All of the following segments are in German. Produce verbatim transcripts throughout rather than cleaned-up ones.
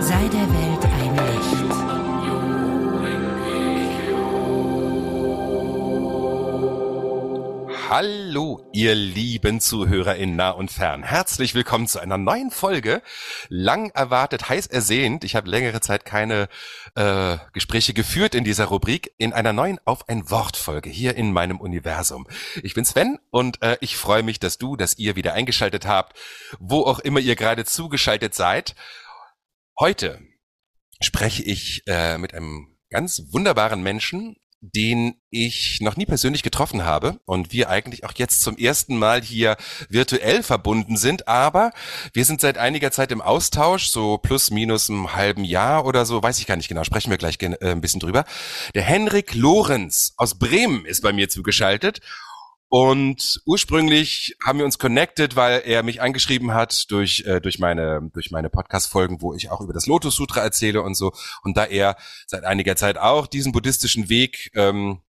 Sei der Welt ein Licht. Hallo, ihr lieben Zuhörer in nah und fern. Herzlich willkommen zu einer neuen Folge. Lang erwartet, heiß ersehnt. Ich habe längere Zeit keine äh, Gespräche geführt in dieser Rubrik. In einer neuen Auf-ein-Wort-Folge hier in meinem Universum. Ich bin Sven und äh, ich freue mich, dass du, dass ihr wieder eingeschaltet habt, wo auch immer ihr gerade zugeschaltet seid. Heute spreche ich äh, mit einem ganz wunderbaren Menschen, den ich noch nie persönlich getroffen habe und wir eigentlich auch jetzt zum ersten Mal hier virtuell verbunden sind, aber wir sind seit einiger Zeit im Austausch, so plus minus einem halben Jahr oder so, weiß ich gar nicht genau, sprechen wir gleich ein bisschen drüber. Der Henrik Lorenz aus Bremen ist bei mir zugeschaltet und ursprünglich haben wir uns connected, weil er mich angeschrieben hat durch äh, durch meine durch meine Podcast-Folgen, wo ich auch über das Lotus-Sutra erzähle und so. Und da er seit einiger Zeit auch diesen buddhistischen Weg ähm,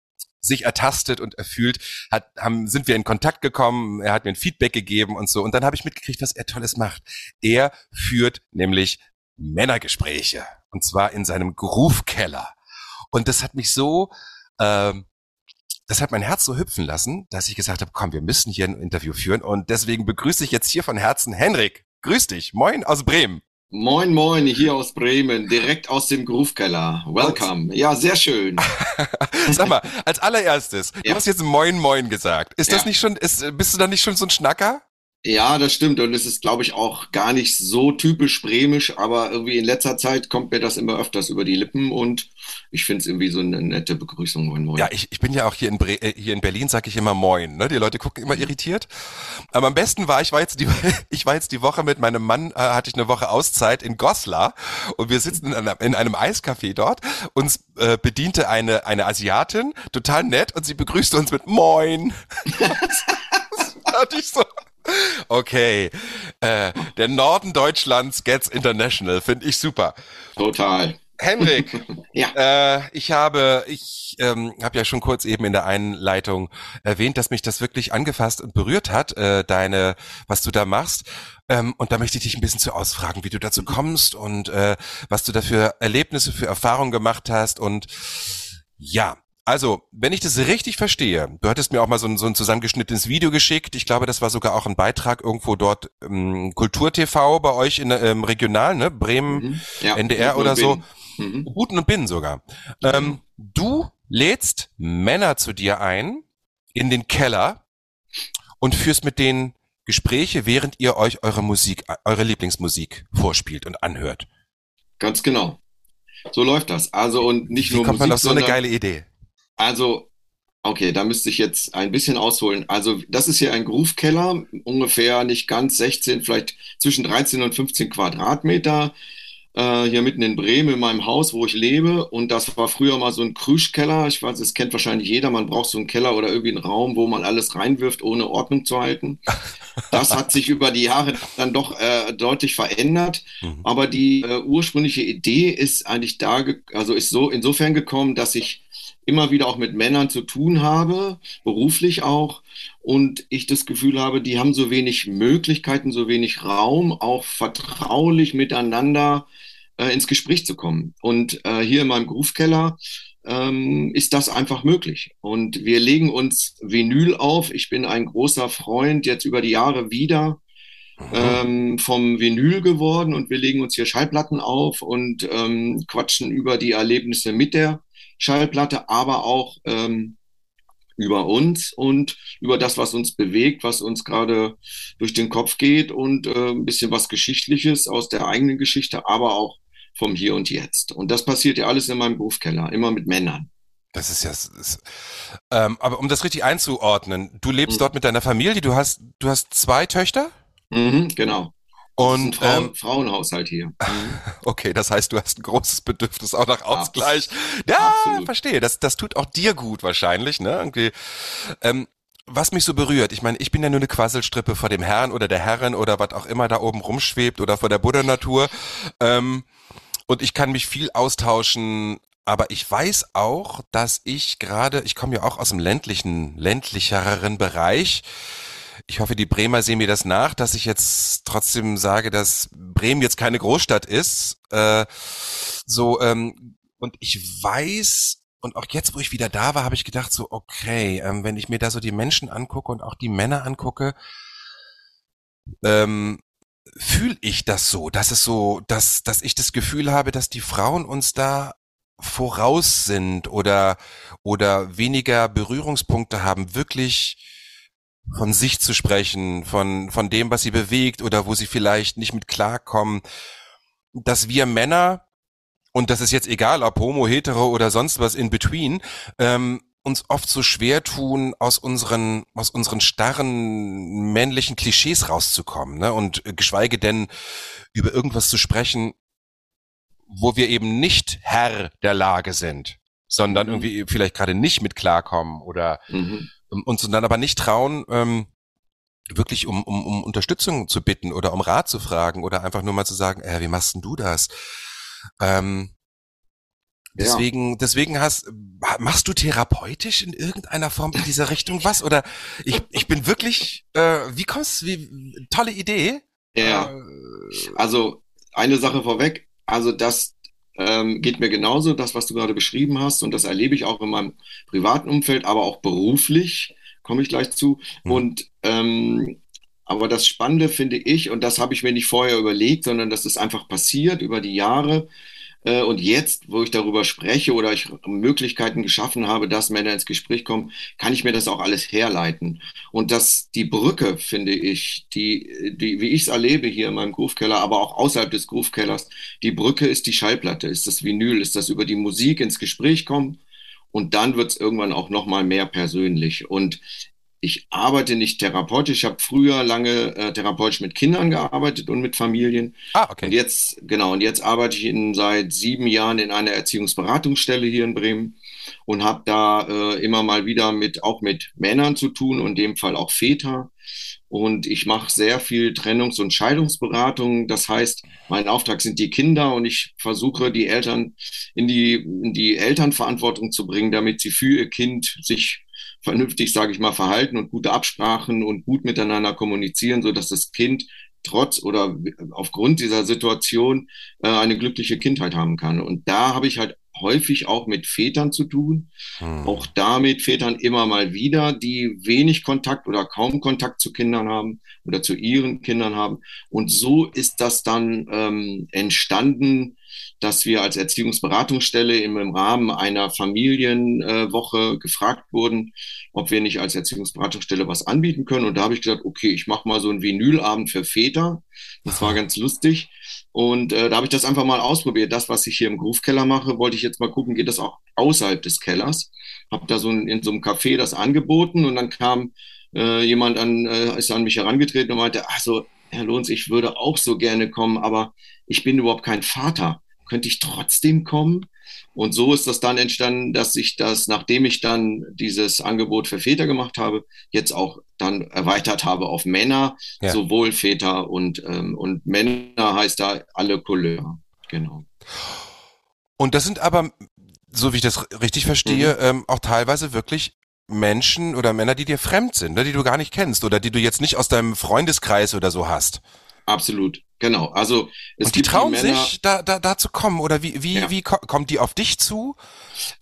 sich ertastet und erfühlt hat, haben, sind wir in Kontakt gekommen. Er hat mir ein Feedback gegeben und so. Und dann habe ich mitgekriegt, was er Tolles macht. Er führt nämlich Männergespräche und zwar in seinem Groove-Keller. Und das hat mich so ähm, Das hat mein Herz so hüpfen lassen, dass ich gesagt habe, komm, wir müssen hier ein Interview führen. Und deswegen begrüße ich jetzt hier von Herzen Henrik. Grüß dich. Moin aus Bremen. Moin, moin, hier aus Bremen, direkt aus dem Groove-Keller. Welcome. Ja, sehr schön. Sag mal, als allererstes, du ja. hast jetzt Moin, Moin gesagt. Ist das ja. nicht schon, ist, bist du da nicht schon so ein Schnacker? Ja, das stimmt und es ist, glaube ich, auch gar nicht so typisch bremisch, aber irgendwie in letzter Zeit kommt mir das immer öfters über die Lippen und ich finde es irgendwie so eine nette Begrüßung. Moin, moin. Ja, ich, ich bin ja auch hier in, Bre- äh, hier in Berlin, sage ich immer Moin. Ne? Die Leute gucken immer irritiert, aber am besten war, ich war jetzt die, ich war jetzt die Woche mit meinem Mann, äh, hatte ich eine Woche Auszeit in Goslar und wir sitzen in einem, in einem Eiscafé dort, uns äh, bediente eine, eine Asiatin, total nett und sie begrüßte uns mit Moin. Das hatte ich so... Okay, äh, der Norden Deutschlands gets international, finde ich super. Total. Henrik, ja. äh, ich habe, ich ähm, habe ja schon kurz eben in der Einleitung erwähnt, dass mich das wirklich angefasst und berührt hat, äh, deine, was du da machst. Ähm, und da möchte ich dich ein bisschen zu ausfragen, wie du dazu kommst und äh, was du da für Erlebnisse, für Erfahrungen gemacht hast und ja. Also, wenn ich das richtig verstehe, du hattest mir auch mal so ein, so ein zusammengeschnittenes Video geschickt. Ich glaube, das war sogar auch ein Beitrag irgendwo dort im Kultur-T V bei euch in, im Regional, ne? Bremen, mhm. ja, N D R oder so. Mhm. Buten und Binnen sogar. Mhm. Ähm, du lädst Männer zu dir ein in den Keller und führst mit denen Gespräche, während ihr euch eure Musik, eure Lieblingsmusik vorspielt und anhört. Ganz genau. So läuft das. Also und nicht Wie nur kommt Musik, man auf so eine geile Idee? Also, okay, da müsste ich jetzt ein bisschen ausholen. Also, das ist hier ein Groove-Keller, ungefähr nicht ganz sechzehn, vielleicht zwischen dreizehn und fünfzehn Quadratmeter, äh, hier mitten in Bremen in meinem Haus, wo ich lebe. Und das war früher mal so ein Krüschkeller. Ich weiß, das kennt wahrscheinlich jeder. Man braucht so einen Keller oder irgendwie einen Raum, wo man alles reinwirft, ohne Ordnung zu halten. Das hat sich über die Jahre dann doch äh, deutlich verändert. Mhm. Aber die äh, ursprüngliche Idee ist eigentlich da, ge- also ist so insofern gekommen, dass ich immer wieder auch mit Männern zu tun habe, beruflich auch, und ich das Gefühl habe, die haben so wenig Möglichkeiten, so wenig Raum, auch vertraulich miteinander äh, ins Gespräch zu kommen. Und äh, hier in meinem Groove-Keller ähm, ist das einfach möglich. Und wir legen uns Vinyl auf. Ich bin ein großer Freund, jetzt über die Jahre wieder ähm, vom Vinyl geworden und wir legen uns hier Schallplatten auf und ähm, quatschen über die Erlebnisse mit der Schallplatte, aber auch ähm, über uns und über das, was uns bewegt, was uns gerade durch den Kopf geht und äh, ein bisschen was Geschichtliches aus der eigenen Geschichte, aber auch vom Hier und Jetzt. Und das passiert ja alles in meinem Groove-Keller, immer mit Männern. Das ist ja, das ist, ähm, aber um das richtig einzuordnen, du lebst mhm. dort mit deiner Familie, du hast, du hast zwei Töchter? Mhm, genau. Und das ist ein Frauen- ähm, Frauenhaushalt hier. Okay, das heißt, du hast ein großes Bedürfnis auch nach Ausgleich. Ja, ja verstehe. Das, das tut auch dir gut wahrscheinlich, ne? Okay. Ähm, was mich so berührt, ich meine, ich bin ja nur eine Quasselstrippe vor dem Herrn oder der Herrin oder was auch immer da oben rumschwebt oder vor der Buddha-Natur. Ähm, und ich kann mich viel austauschen, aber ich weiß auch, dass ich gerade, ich komme ja auch aus dem ländlichen, ländlicheren Bereich. Ich hoffe, die Bremer sehen mir das nach, dass ich jetzt trotzdem sage, dass Bremen jetzt keine Großstadt ist. Äh, so, ähm, und ich weiß, und auch jetzt, wo ich wieder da war, habe ich gedacht so, okay, ähm, wenn ich mir da so die Menschen angucke und auch die Männer angucke, ähm, fühle ich das so, dass es so, dass, dass ich das Gefühl habe, dass die Frauen uns da voraus sind oder, oder weniger Berührungspunkte haben, wirklich von sich zu sprechen, von, von dem, was sie bewegt oder wo sie vielleicht nicht mit klarkommen, dass wir Männer, und das ist jetzt egal, ob homo, hetero oder sonst was in between, ähm, uns oft so schwer tun, aus unseren, aus unseren starren männlichen Klischees rauszukommen, ne? Und geschweige denn über irgendwas zu sprechen, wo wir eben nicht Herr der Lage sind, sondern mhm. irgendwie vielleicht gerade nicht mit klarkommen oder mhm. uns dann aber nicht trauen, ähm, wirklich um, um, um Unterstützung zu bitten oder um Rat zu fragen oder einfach nur mal zu sagen, äh, wie machst denn du das? Ähm, deswegen, ja. deswegen hast, machst du therapeutisch in irgendeiner Form in dieser Richtung was? Oder ich, ich bin wirklich, äh, wie kommst du, wie, tolle Idee. Ja, äh, also eine Sache vorweg, also das ähm, geht mir genauso, das, was du gerade beschrieben hast, und das erlebe ich auch in meinem privaten Umfeld, aber auch beruflich, komme ich gleich zu. Mhm. Und ähm, aber das Spannende finde ich, und das habe ich mir nicht vorher überlegt, sondern das ist einfach passiert über die Jahre. Äh, und jetzt, wo ich darüber spreche oder ich Möglichkeiten geschaffen habe, dass Männer ins Gespräch kommen, kann ich mir das auch alles herleiten. Und das, die Brücke, finde ich, die, die, wie ich es erlebe hier in meinem Groove-Keller, aber auch außerhalb des Groove-Kellers, die Brücke ist die Schallplatte, ist das Vinyl, ist das über die Musik ins Gespräch kommen. Und dann wird es irgendwann auch nochmal mehr persönlich. Und ich arbeite nicht therapeutisch. Ich habe früher lange äh, therapeutisch mit Kindern gearbeitet und mit Familien. Ah, okay. Und jetzt, genau, und jetzt arbeite ich in, seit sieben Jahren in einer Erziehungsberatungsstelle hier in Bremen und habe da äh, immer mal wieder mit, auch mit Männern zu tun, und in dem Fall auch Väter. Und ich mache sehr viel Trennungs- und Scheidungsberatung. Das heißt, mein Auftrag sind die Kinder, und ich versuche, die Eltern in die, in die Elternverantwortung zu bringen, damit sie für ihr Kind sich vernünftig, sage ich mal, verhalten und gute Absprachen und gut miteinander kommunizieren, sodass das Kind trotz oder aufgrund dieser Situation äh, eine glückliche Kindheit haben kann. Und da habe ich halt häufig auch mit Vätern zu tun, hm. auch damit Vätern immer mal wieder, die wenig Kontakt oder kaum Kontakt zu Kindern haben oder zu ihren Kindern haben. Und so ist das dann ähm, entstanden, dass wir als Erziehungsberatungsstelle im, im Rahmen einer Familienwoche äh, gefragt wurden, ob wir nicht als Erziehungsberatungsstelle was anbieten können. Und da habe ich gesagt, okay, ich mache mal so einen Vinylabend für Väter. Das war ganz lustig. Und äh, da habe ich das einfach mal ausprobiert. Das, was ich hier im Groove-Keller mache, wollte ich jetzt mal gucken, geht das auch außerhalb des Kellers. Habe da so ein, in so einem Café das angeboten, und dann kam äh, jemand an, äh, ist an mich herangetreten und meinte, also Herr Lorenz, ich würde auch so gerne kommen, aber ich bin überhaupt kein Vater. Könnte ich trotzdem kommen? Und so ist das dann entstanden, dass ich das, nachdem ich dann dieses Angebot für Väter gemacht habe, jetzt auch dann erweitert habe auf Männer, ja. sowohl Väter und, ähm, und Männer heißt da alle Couleur. Genau. Und das sind aber, so wie ich das richtig verstehe, mhm. ähm, auch teilweise wirklich Menschen oder Männer, die dir fremd sind, ne, die du gar nicht kennst oder die du jetzt nicht aus deinem Freundeskreis oder so hast. Absolut, genau. Also es und die gibt trauen die Männer, sich, da, da, da zu kommen, oder wie, wie, ja. wie ko- kommt die auf dich zu?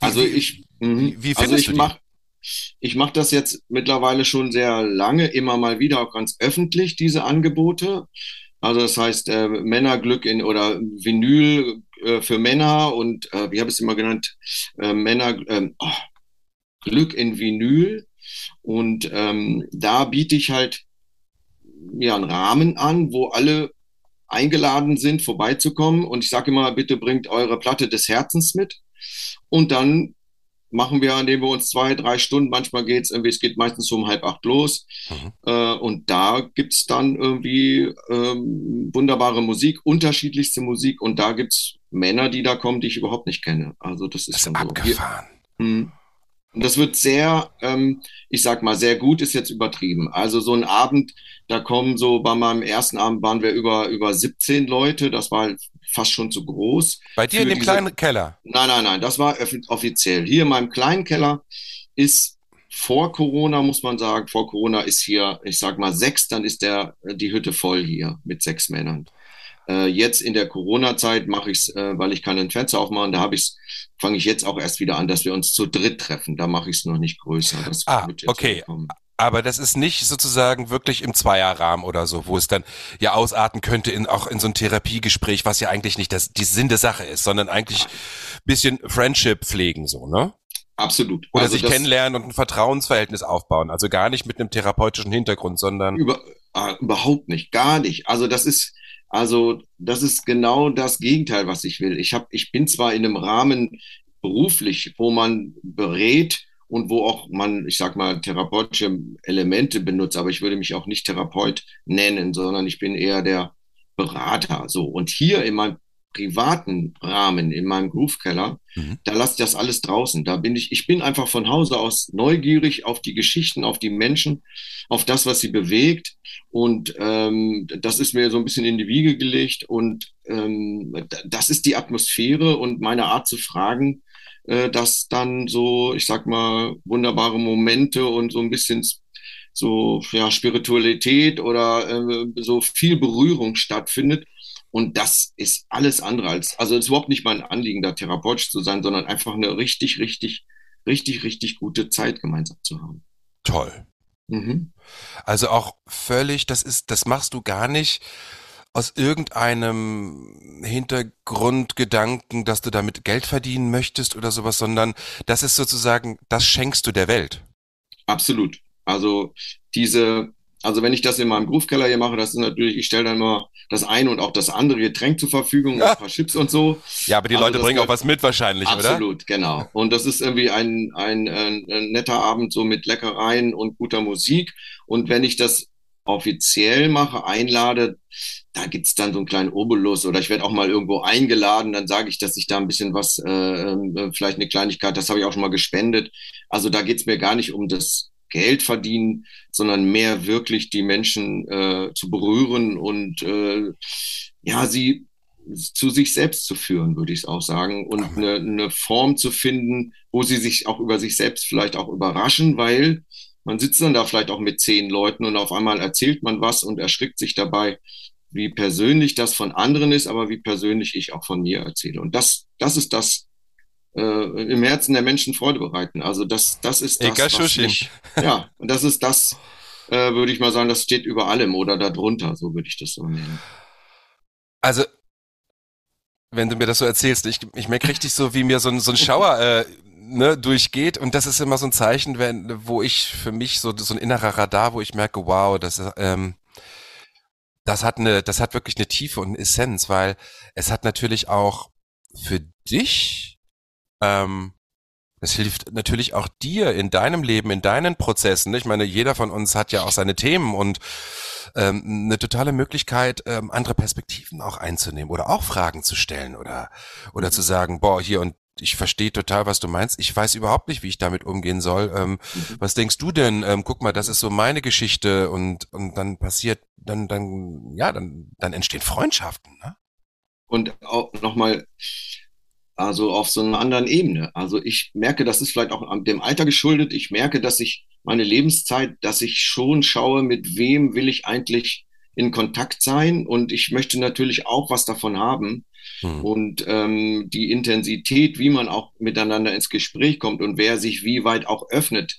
Wie, also ich, mh, wie findest also ich du die? Mach, ich mache das jetzt mittlerweile schon sehr lange, immer mal wieder auch ganz öffentlich, diese Angebote. Also das heißt äh, Männerglück in oder Vinyl äh, für Männer und äh, wie habe ich es immer genannt, äh, Männer äh, oh, Glück in Vinyl. Und ähm, da biete ich halt ja einen Rahmen an, wo alle eingeladen sind, vorbeizukommen. Und ich sage immer, bitte bringt eure Platte des Herzens mit. Und dann machen wir, indem wir uns zwei, drei Stunden, manchmal geht es irgendwie, es geht meistens um halb acht los. Mhm. Äh, und da gibt es dann irgendwie ähm, wunderbare Musik, unterschiedlichste Musik. Und da gibt es Männer, die da kommen, die ich überhaupt nicht kenne. Also das ist, das ist dann abgefahren. So. Hier, Und das wird sehr, ähm, ich sag mal, sehr gut ist jetzt übertrieben. Also so ein Abend, da kommen so, bei meinem ersten Abend waren wir über, über siebzehn Leute, das war fast schon zu groß. Bei dir in dem diese... kleinen Keller? Nein, nein, nein, das war offiziell. Hier in meinem kleinen Keller ist vor Corona, muss man sagen, vor Corona ist hier, ich sag mal, sechs, dann ist der die Hütte voll hier mit sechs Männern. Äh, jetzt in der Corona-Zeit mache ich es, äh, weil ich keinen Fenster aufmachen, da habe ich es, fange ich jetzt auch erst wieder an, dass wir uns zu dritt treffen. Da mache ich es noch nicht größer. Das ah, okay. Ankommen. Aber das ist nicht sozusagen wirklich im Zweierrahmen oder so, wo es dann ja ausarten könnte in auch in so ein Therapiegespräch, was ja eigentlich nicht das die Sinn der Sache ist, sondern eigentlich ein bisschen Friendship pflegen, so, ne? Absolut. Oder also sich kennenlernen und ein Vertrauensverhältnis aufbauen. Also gar nicht mit einem therapeutischen Hintergrund, sondern... Über, äh, überhaupt nicht, gar nicht. Also das ist... Also das ist genau das Gegenteil, was ich will. Ich hab, ich bin zwar in einem Rahmen beruflich, wo man berät und wo auch man, ich sag mal, therapeutische Elemente benutzt, aber ich würde mich auch nicht Therapeut nennen, sondern ich bin eher der Berater. So. Und hier in meinem privaten Rahmen, in meinem Groove-Keller, mhm. da lasse ich das alles draußen. Da bin ich, ich bin einfach von Hause aus neugierig auf die Geschichten, auf die Menschen, auf das, was sie bewegt. Und ähm, das ist mir so ein bisschen in die Wiege gelegt. Und ähm, das ist die Atmosphäre und meine Art zu fragen, äh, dass dann so, ich sag mal, wunderbare Momente und so ein bisschen so ja, Spiritualität oder äh, so viel Berührung stattfindet. Und das ist alles andere als, also es ist überhaupt nicht mein Anliegen, da therapeutisch zu sein, sondern einfach eine richtig, richtig, richtig, richtig gute Zeit gemeinsam zu haben. Toll. Mhm. Also auch völlig, das ist, das machst du gar nicht aus irgendeinem Hintergrundgedanken, dass du damit Geld verdienen möchtest oder sowas, sondern das ist sozusagen, das schenkst du der Welt. Absolut. Also diese... Also wenn ich das in meinem Groove-Keller hier mache, das ist natürlich, ich stelle dann immer das eine und auch das andere Getränk zur Verfügung, ja. Ein paar Chips und so. Ja, aber die also Leute bringen auch was mit wahrscheinlich, absolut, oder? Absolut, genau. Und das ist irgendwie ein, ein, ein netter Abend so mit Leckereien und guter Musik. Und wenn ich das offiziell mache, einlade, da gibt's dann so einen kleinen Obolus oder ich werde auch mal irgendwo eingeladen, dann sage ich, dass ich da ein bisschen was, äh, vielleicht eine Kleinigkeit, das habe ich auch schon mal gespendet. Also da geht's mir gar nicht um das Geld verdienen, sondern mehr wirklich die Menschen äh, zu berühren und äh, ja, sie zu sich selbst zu führen, würde ich es auch sagen. Und eine, eine Form zu finden, wo sie sich auch über sich selbst vielleicht auch überraschen, weil man sitzt dann da vielleicht auch mit zehn Leuten und auf einmal erzählt man was und erschrickt sich dabei, wie persönlich das von anderen ist, aber wie persönlich ich auch von mir erzähle. Und das, das ist das, Äh, im Herzen der Menschen Freude bereiten. Also das, das ist das, Egal, was ich, ja, und das ist das, äh, würde ich mal sagen, das steht über allem oder darunter, so würde ich das so nennen. Also, wenn du mir das so erzählst, ich, ich merke richtig so, wie mir so ein, so ein Schauer äh, ne, durchgeht und das ist immer so ein Zeichen, wenn, wo ich für mich so, so ein innerer Radar, wo ich merke, wow, das ist, ähm, das hat eine, das hat wirklich eine Tiefe und eine Essenz, weil es hat natürlich auch für dich Ähm, das hilft natürlich auch dir in deinem Leben, in deinen Prozessen. Ich meine, jeder von uns hat ja auch seine Themen und ähm, eine totale Möglichkeit, ähm, andere Perspektiven auch einzunehmen oder auch Fragen zu stellen oder oder mhm. zu sagen, boah, hier und ich verstehe total, was du meinst. Ich weiß überhaupt nicht, wie ich damit umgehen soll. Ähm, mhm. Was denkst du denn? Ähm, guck mal, das ist so meine Geschichte und und dann passiert, dann dann ja, dann dann entstehen Freundschaften. Ne? Und auch nochmal... Also auf so einer anderen Ebene. Also ich merke, das ist vielleicht auch dem Alter geschuldet. Ich merke, dass ich meine Lebenszeit, dass ich schon schaue, mit wem will ich eigentlich in Kontakt sein. Und ich möchte natürlich auch was davon haben. Hm. Und ähm, die Intensität, wie man auch miteinander ins Gespräch kommt und wer sich wie weit auch öffnet,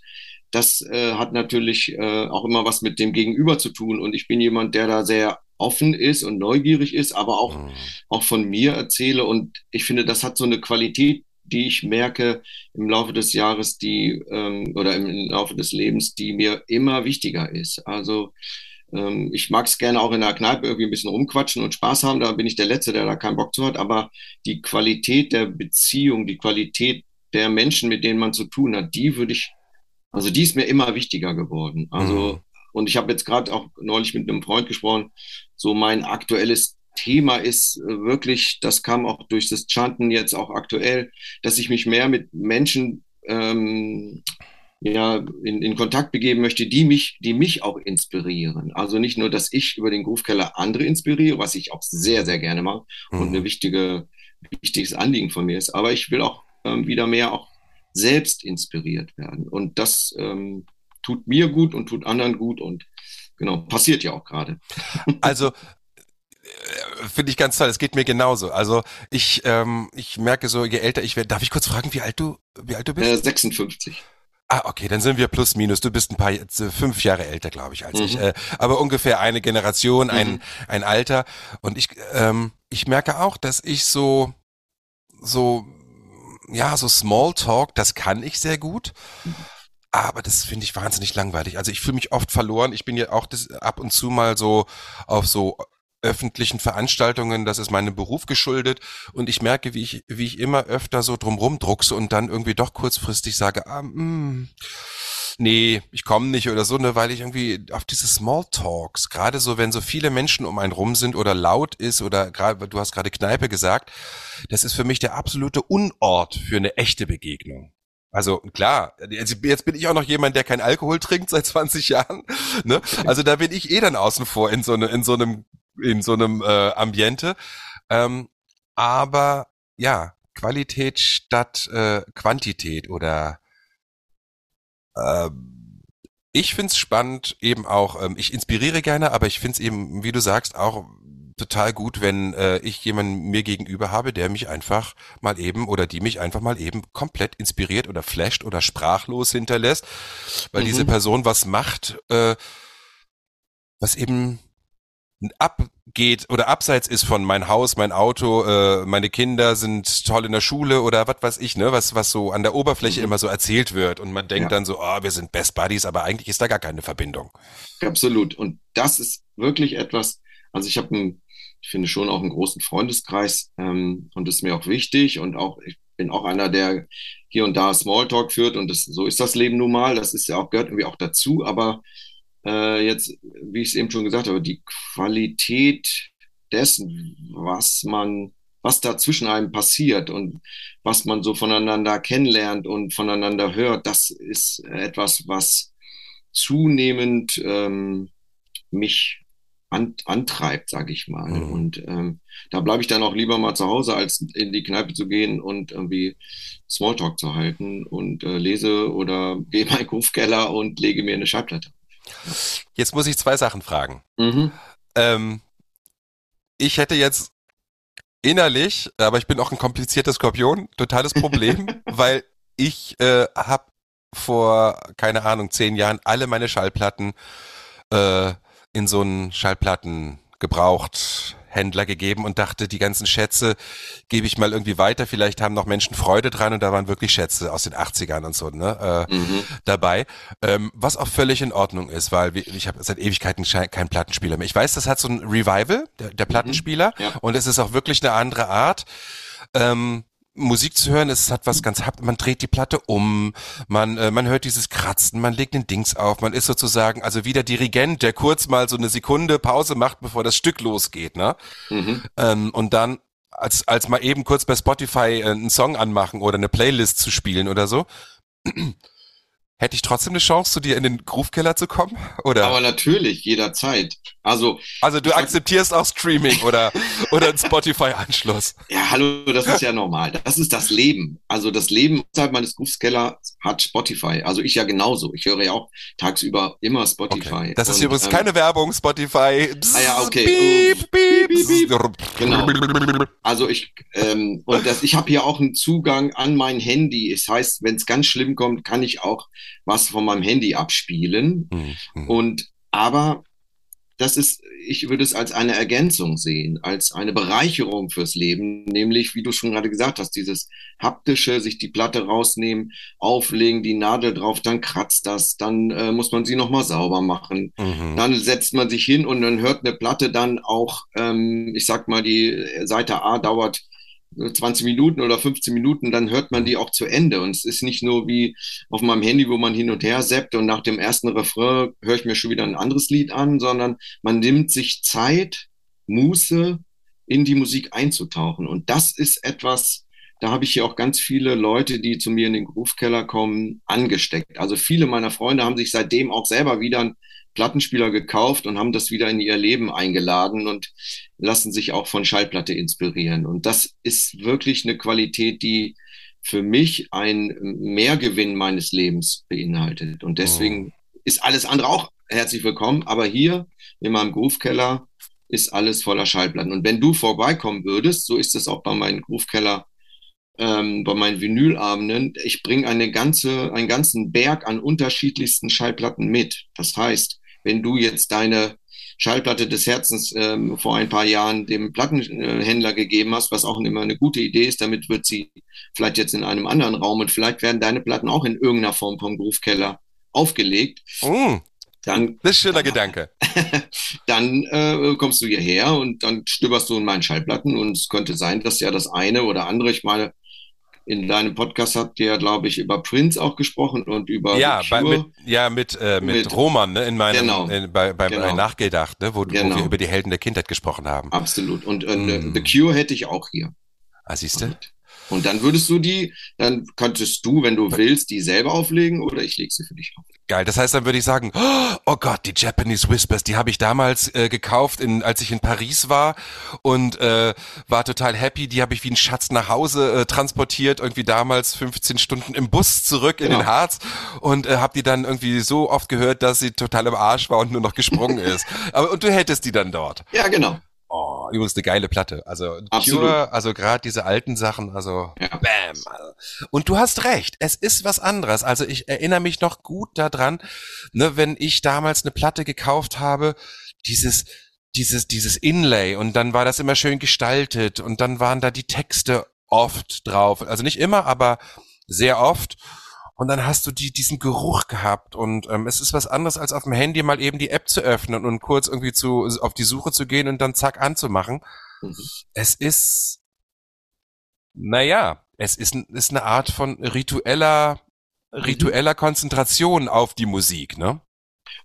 das äh, hat natürlich äh, auch immer was mit dem Gegenüber zu tun. Und ich bin jemand, der da sehr offen ist und neugierig ist, aber auch, mhm. auch von mir erzähle. Und ich finde, das hat so eine Qualität, die ich merke im Laufe des Jahres, die ähm, oder im Laufe des Lebens, die mir immer wichtiger ist. Also ähm, ich mag es gerne auch in der Kneipe irgendwie ein bisschen rumquatschen und Spaß haben. Da bin ich der Letzte, der da keinen Bock zu hat. Aber die Qualität der Beziehung, die Qualität der Menschen, mit denen man zu tun hat, die würde ich, also die ist mir immer wichtiger geworden. Also mhm. Und ich habe jetzt gerade auch neulich mit einem Freund gesprochen, so mein aktuelles Thema ist wirklich, das kam auch durch das Chanten jetzt auch aktuell, dass ich mich mehr mit Menschen ähm, ja, in, in Kontakt begeben möchte, die mich, die mich auch inspirieren. Also nicht nur, dass ich über den Groove-Keller andere inspiriere, was ich auch sehr, sehr gerne mache mhm. und ein wichtige, wichtiges Anliegen von mir ist, aber ich will auch ähm, wieder mehr auch selbst inspiriert werden. Und das ähm, tut mir gut und tut anderen gut und genau, passiert ja auch gerade. Also finde ich ganz toll, es geht mir genauso. Also ich, ähm, ich merke so, je älter ich werde, darf ich kurz fragen, wie alt du, wie alt du bist? Äh, sechsundfünfzig. Ah, okay, dann sind wir plus minus. Du bist ein paar, fünf Jahre älter, glaube ich, als mhm. ich. Äh, aber ungefähr eine Generation, ein, mhm. ein Alter. Und ich, ähm, ich merke auch, dass ich so, so, ja, so Smalltalk, das kann ich sehr gut. Mhm. Aber das finde ich wahnsinnig langweilig. Also ich fühle mich oft verloren. Ich bin ja auch das, ab und zu mal so auf so öffentlichen Veranstaltungen, das ist meinem Beruf geschuldet und ich merke, wie ich wie ich immer öfter so drumrum druckse und dann irgendwie doch kurzfristig sage, ah, mh, nee, ich komme nicht oder so, ne, weil ich irgendwie auf diese Smalltalks, gerade so, wenn so viele Menschen um einen rum sind oder laut ist oder gerade, du hast gerade Kneipe gesagt, das ist für mich der absolute Unort für eine echte Begegnung. Also klar, jetzt bin ich auch noch jemand, der keinen Alkohol trinkt seit zwanzig Jahren, ne? Also da bin ich eh dann außen vor in so eine, in so einem in so einem äh, Ambiente, ähm, aber ja, Qualität statt äh, Quantität oder äh, ich find's spannend eben auch, ähm, ich inspiriere gerne, aber ich find's eben, wie du sagst, auch total gut, wenn äh, ich jemanden mir gegenüber habe, der mich einfach mal eben oder die mich einfach mal eben komplett inspiriert oder flasht oder sprachlos hinterlässt, weil mhm. diese Person was macht, äh, was eben abgeht oder abseits ist von mein Haus, mein Auto, äh, meine Kinder sind toll in der Schule oder was weiß ich, ne, was was so an der Oberfläche mhm. immer so erzählt wird und man denkt ja. dann so, ah, oh, wir sind Best Buddies, aber eigentlich ist da gar keine Verbindung. Absolut. Und das ist wirklich etwas, also ich habe, ich finde schon auch einen großen Freundeskreis ähm, und das ist mir auch wichtig und auch, ich bin auch einer, der hier und da Smalltalk führt und das, so ist das Leben nun mal, das ist ja auch, gehört irgendwie auch dazu, aber jetzt, wie ich es eben schon gesagt habe, die Qualität dessen, was man, was da zwischen einem passiert und was man so voneinander kennenlernt und voneinander hört, das ist etwas, was zunehmend ähm, mich an, antreibt, sage ich mal. Mhm. Und ähm, da bleibe ich dann auch lieber mal zu Hause, als in die Kneipe zu gehen und irgendwie Smalltalk zu halten und äh, lese oder gehe in meinen Groove-Keller und lege mir eine Schallplatte. Jetzt muss ich zwei Sachen fragen. Mhm. Ähm, ich hätte jetzt innerlich, aber ich bin auch ein komplizierter Skorpion, totales Problem, weil ich äh, habe vor, keine Ahnung, zehn Jahren alle meine Schallplatten äh, in so einen Schallplatten gebraucht. Händler gegeben und dachte, die ganzen Schätze gebe ich mal irgendwie weiter, vielleicht haben noch Menschen Freude dran und da waren wirklich Schätze aus den achtzigern und so, ne, äh, mhm. dabei, ähm, was auch völlig in Ordnung ist, weil ich habe seit Ewigkeiten keinen Plattenspieler mehr. Ich weiß, das hat so ein Revival, der, der Plattenspieler mhm. ja. und es ist auch wirklich eine andere Art, ähm, Musik zu hören, es hat was ganz, man dreht die Platte um, man äh, man hört dieses Kratzen, man legt den Dings auf, man ist sozusagen, also wie der Dirigent, der kurz mal so eine Sekunde Pause macht, bevor das Stück losgeht, ne? Mhm. Ähm, und dann als als mal eben kurz bei Spotify äh, einen Song anmachen oder eine Playlist zu spielen oder so. Hätte ich trotzdem eine Chance, zu dir in den Groove-Keller zu kommen? Oder? Aber natürlich, jederzeit. Also, also du akzeptierst auch Streaming oder, oder einen Spotify-Anschluss. Ja, hallo, das ist ja normal. Das ist das Leben. Also das Leben außerhalb meines Groove-Kellers hat Spotify. Also ich ja genauso. Ich höre ja auch tagsüber immer Spotify. Okay. Das ist und, übrigens ähm, keine Werbung, Spotify. Psst, ah ja, okay. Piep, piep, piep, piep. Genau. Also ich, ähm, und das, ich habe hier auch einen Zugang an mein Handy. Das heißt, wenn es ganz schlimm kommt, kann ich auch was von meinem Handy abspielen. Mhm. Und aber das ist, ich würde es als eine Ergänzung sehen, als eine Bereicherung fürs Leben, nämlich, wie du schon gerade gesagt hast, dieses haptische, sich die Platte rausnehmen, auflegen, die Nadel drauf, dann kratzt das, dann äh, muss man sie nochmal sauber machen, mhm. dann setzt man sich hin und dann hört eine Platte dann auch, ähm, ich sag mal, die Seite A dauert zwanzig Minuten oder fünfzehn Minuten, dann hört man die auch zu Ende. Und es ist nicht nur wie auf meinem Handy, wo man hin und her zappt und nach dem ersten Refrain höre ich mir schon wieder ein anderes Lied an, sondern man nimmt sich Zeit, Muße, in die Musik einzutauchen. Und das ist etwas, da habe ich hier auch ganz viele Leute, die zu mir in den Groove-Keller kommen, angesteckt. Also viele meiner Freunde haben sich seitdem auch selber wieder einen Plattenspieler gekauft und haben das wieder in ihr Leben eingeladen und lassen sich auch von Schallplatte inspirieren. Und das ist wirklich eine Qualität, die für mich einen Mehrgewinn meines Lebens beinhaltet. Und deswegen oh. ist alles andere auch herzlich willkommen. Aber hier in meinem Groove-Keller ist alles voller Schallplatten. Und wenn du vorbeikommen würdest, so ist das auch bei meinem Groove-Keller, ähm, bei meinen Vinylabenden, ich bringe eine ganze, einen ganzen Berg an unterschiedlichsten Schallplatten mit. Das heißt, wenn du jetzt deine Schallplatte des Herzens ähm, vor ein paar Jahren dem Plattenhändler gegeben hast, was auch immer eine gute Idee ist, damit wird sie vielleicht jetzt in einem anderen Raum und vielleicht werden deine Platten auch in irgendeiner Form vom Groove-Keller aufgelegt. Oh. Dann, das ist ein schöner Gedanke. Dann äh, kommst du hierher und dann stöberst du in meinen Schallplatten und es könnte sein, dass ja das eine oder andere, ich meine, in deinem Podcast habt ihr, glaube ich, über Prince auch gesprochen und über ja, bei, mit, ja mit, äh, mit, mit Roman, ne, in meinem genau, in, bei, bei genau. Nachgedacht, ne, wo, genau. wo wir über die Helden der Kindheit gesprochen haben. Absolut. Und äh, mm. The Cure hätte ich auch hier. Ah, siehst du? Und dann würdest du die, dann könntest du, wenn du willst, die selber auflegen oder ich lege sie für dich auf. Geil, das heißt, dann würde ich sagen, oh Gott, die Japanese Whispers, die habe ich damals äh, gekauft, in, als ich in Paris war und äh, war total happy, die habe ich wie einen Schatz nach Hause äh, transportiert, irgendwie damals fünfzehn Stunden im Bus zurück in genau. den Harz und äh, habe die dann irgendwie so oft gehört, dass sie total im Arsch war und nur noch gesprungen ist. Aber, und du hättest die dann dort. Ja, genau. Oh, übrigens eine geile Platte. Also Absolut. Cure, also gerade diese alten Sachen, also ja. bam. Und du hast recht, es ist was anderes. Also ich erinnere mich noch gut daran, ne, wenn ich damals eine Platte gekauft habe, dieses dieses dieses Inlay und dann war das immer schön gestaltet und dann waren da die Texte oft drauf. Also nicht immer, aber sehr oft. Und dann hast du die, diesen Geruch gehabt und ähm, es ist was anderes, als auf dem Handy mal eben die App zu öffnen und kurz irgendwie zu auf die Suche zu gehen und dann zack anzumachen. Mhm. Es ist, naja, es ist, ist eine Art von ritueller, ritueller mhm. Konzentration auf die Musik, ne?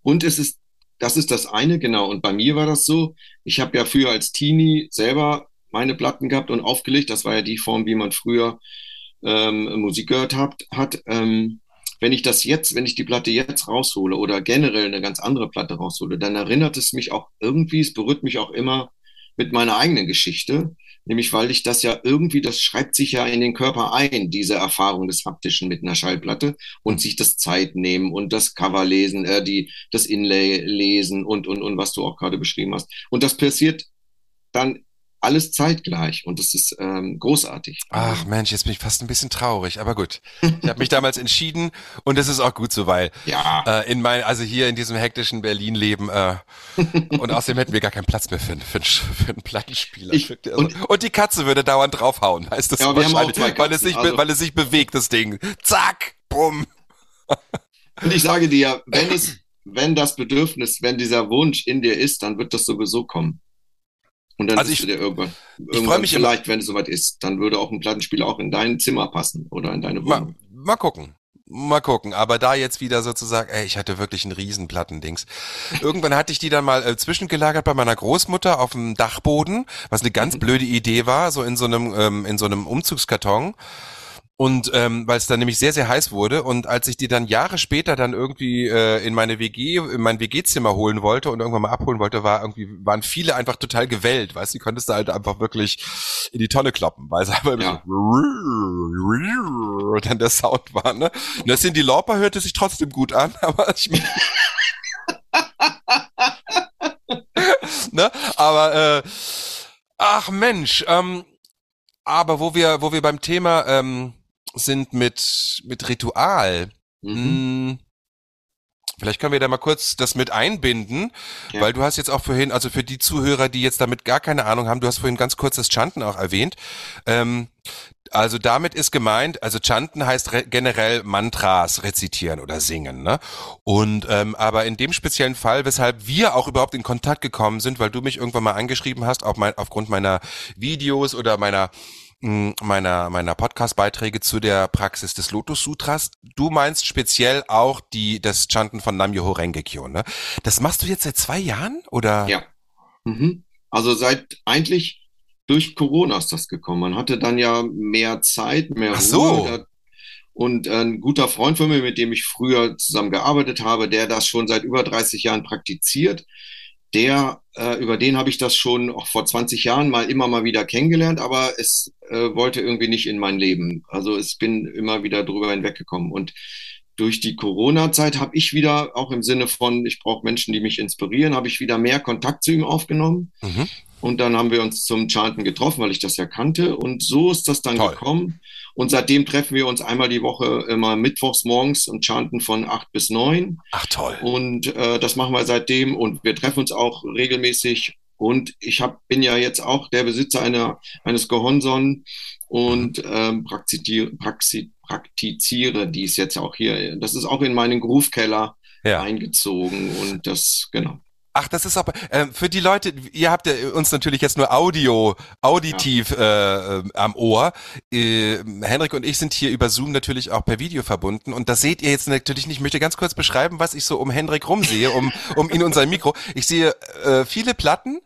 Und es ist, das ist das eine, genau. Und bei mir war das so, ich habe ja früher als Teenie selber meine Platten gehabt und aufgelegt. Das war ja die Form, wie man früher Ähm, Musik gehört habt, hat, ähm, wenn ich das jetzt, wenn ich die Platte jetzt raushole oder generell eine ganz andere Platte raushole, dann erinnert es mich auch irgendwie, es berührt mich auch immer mit meiner eigenen Geschichte, nämlich weil ich das ja irgendwie, das schreibt sich ja in den Körper ein, diese Erfahrung des Haptischen mit einer Schallplatte und sich das Zeit nehmen und das Cover lesen, äh, die, das Inlay lesen und, und, und was du auch gerade beschrieben hast. Und das passiert dann alles zeitgleich und das ist ähm, großartig. Ach Mensch, jetzt bin ich fast ein bisschen traurig, aber gut. Ich habe mich damals entschieden und das ist auch gut so, weil ja. äh, in mein, also hier in diesem hektischen Berlin-Leben äh, und außerdem hätten wir gar keinen Platz mehr für, für, für einen Plattenspieler. Ich, also, und, und die Katze würde dauernd draufhauen, heißt das ja, wahrscheinlich, Katzen, weil, es sich, also. weil es sich bewegt, das Ding. Zack, bumm. Und ich sage dir ja, wenn es, wenn das Bedürfnis, wenn dieser Wunsch in dir ist, dann wird das sowieso kommen. Und dann also ich, irgendwann, ich irgendwann mich vielleicht, immer, wenn es soweit ist, dann würde auch ein Plattenspieler auch in dein Zimmer passen oder in deine Wohnung. Mal, mal gucken, mal gucken. Aber da jetzt wieder sozusagen, ey, ich hatte wirklich ein Riesenplattendings. Irgendwann hatte ich die dann mal äh, zwischengelagert bei meiner Großmutter auf dem Dachboden, was eine ganz mhm. blöde Idee war, so in so einem ähm, in so einem Umzugskarton. Und ähm, weil es dann nämlich sehr, sehr heiß wurde und als ich die dann Jahre später dann irgendwie äh, in meine W G, in mein W G-Zimmer holen wollte und irgendwann mal abholen wollte, war irgendwie waren viele einfach total gewellt, weißt du, die konntest du halt einfach wirklich in die Tonne kloppen, weil es einfach ja. so dann der Sound war, ne? Und das Cindy Lauper hörte sich trotzdem gut an, aber ich meine... ne? Aber, äh, ach Mensch, ähm, aber wo wir, wo wir beim Thema... Ähm, sind mit mit Ritual. Mhm. Hm, vielleicht können wir da mal kurz das mit einbinden, ja. weil du hast jetzt auch vorhin, also für die Zuhörer, die jetzt damit gar keine Ahnung haben, du hast vorhin ganz kurz das Chanten auch erwähnt. Ähm, also damit ist gemeint, also Chanten heißt re- generell Mantras rezitieren oder singen, ne? Und ähm, aber in dem speziellen Fall, weshalb wir auch überhaupt in Kontakt gekommen sind, weil du mich irgendwann mal angeschrieben hast, auf mein, aufgrund meiner Videos oder meiner meiner meiner Podcast-Beiträge zu der Praxis des Lotus-Sutras. Du meinst speziell auch die das Chanten von Nam-Myoho-Renge-Kyo, ne? Das machst du jetzt seit zwei Jahren, oder? Ja. Mhm. Also seit eigentlich durch Corona ist das gekommen. Man hatte dann ja mehr Zeit, mehr Ach so. Ruhe. Und ein guter Freund von mir, mit dem ich früher zusammen gearbeitet habe, der das schon seit über dreißig Jahren praktiziert, der, äh, über den habe ich das schon auch vor zwanzig Jahren mal immer mal wieder kennengelernt, aber es äh, wollte irgendwie nicht in mein Leben. Also ich bin immer wieder drüber hinweggekommen. Und durch die Corona-Zeit habe ich wieder, auch im Sinne von, ich brauche Menschen, die mich inspirieren, habe ich wieder mehr Kontakt zu ihm aufgenommen. Mhm. Und dann haben wir uns zum Chanten getroffen, weil ich das ja kannte. Und so ist das dann Toll. gekommen. Und seitdem treffen wir uns einmal die Woche immer mittwochs morgens und chanten von acht bis neun. Ach toll. Und äh, das machen wir seitdem. Und wir treffen uns auch regelmäßig. Und ich hab, bin ja jetzt auch der Besitzer einer, eines Gohonzon und mhm. ähm, praktiziere, praxi, praktiziere dies jetzt auch hier. Das ist auch in meinen Groove-Keller ja. eingezogen. Und das, genau. Ach, das ist aber, äh, für die Leute, ihr habt ja uns natürlich jetzt nur Audio, auditiv ja. äh, am Ohr. Äh, Henrik und ich sind hier über Zoom natürlich auch per Video verbunden und das seht ihr jetzt natürlich nicht. Ich möchte ganz kurz beschreiben, was ich so um Henrik rumsehe, um, um ihn unser Mikro. Ich sehe äh, viele Platten,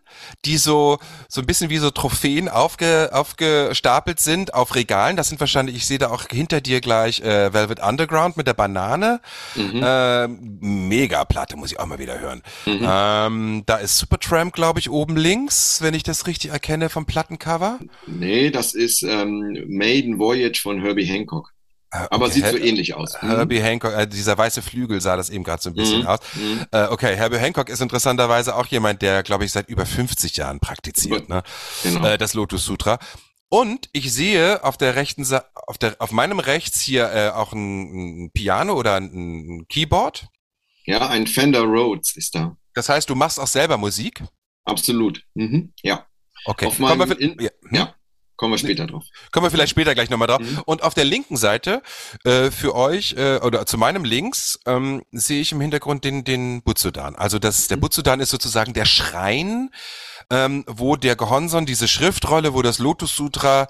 die so so ein bisschen wie so Trophäen aufge, aufgestapelt sind auf Regalen. Das sind wahrscheinlich, ich sehe da auch hinter dir gleich äh, Velvet Underground mit der Banane. Mhm. Äh, Mega-Platte, muss ich auch mal wieder hören. Mhm. Ähm, da ist Supertramp, glaube ich, oben links, wenn ich das richtig erkenne, vom Plattencover. Nee, das ist ähm, Maiden Voyage von Herbie Hancock. Okay. Aber sieht so ähnlich aus. Herbie Hancock, äh, dieser weiße Flügel sah das eben gerade so ein bisschen mhm. aus. Mhm. Äh, okay, Herbie Hancock ist interessanterweise auch jemand, der, glaube ich, seit über fünfzig Jahren praktiziert, ne? Genau. Äh, das Lotus-Sutra. Und ich sehe auf der rechten Seite, auf, auf meinem rechts hier äh, auch ein, ein Piano oder ein, ein Keyboard. Ja, ein Fender Rhodes ist da. Das heißt, du machst auch selber Musik? Absolut, mhm. ja. Okay. Auf meinem in- ja. Hm? ja. Kommen wir später drauf. Kommen wir vielleicht später gleich nochmal drauf. Mhm. Und auf der linken Seite äh, für euch, äh, oder zu meinem Links, ähm, sehe ich im Hintergrund den den Butsudan. Also das, der Butsudan ist sozusagen der Schrein, ähm, wo der Gohonzon, diese Schriftrolle, wo das Lotus-Sutra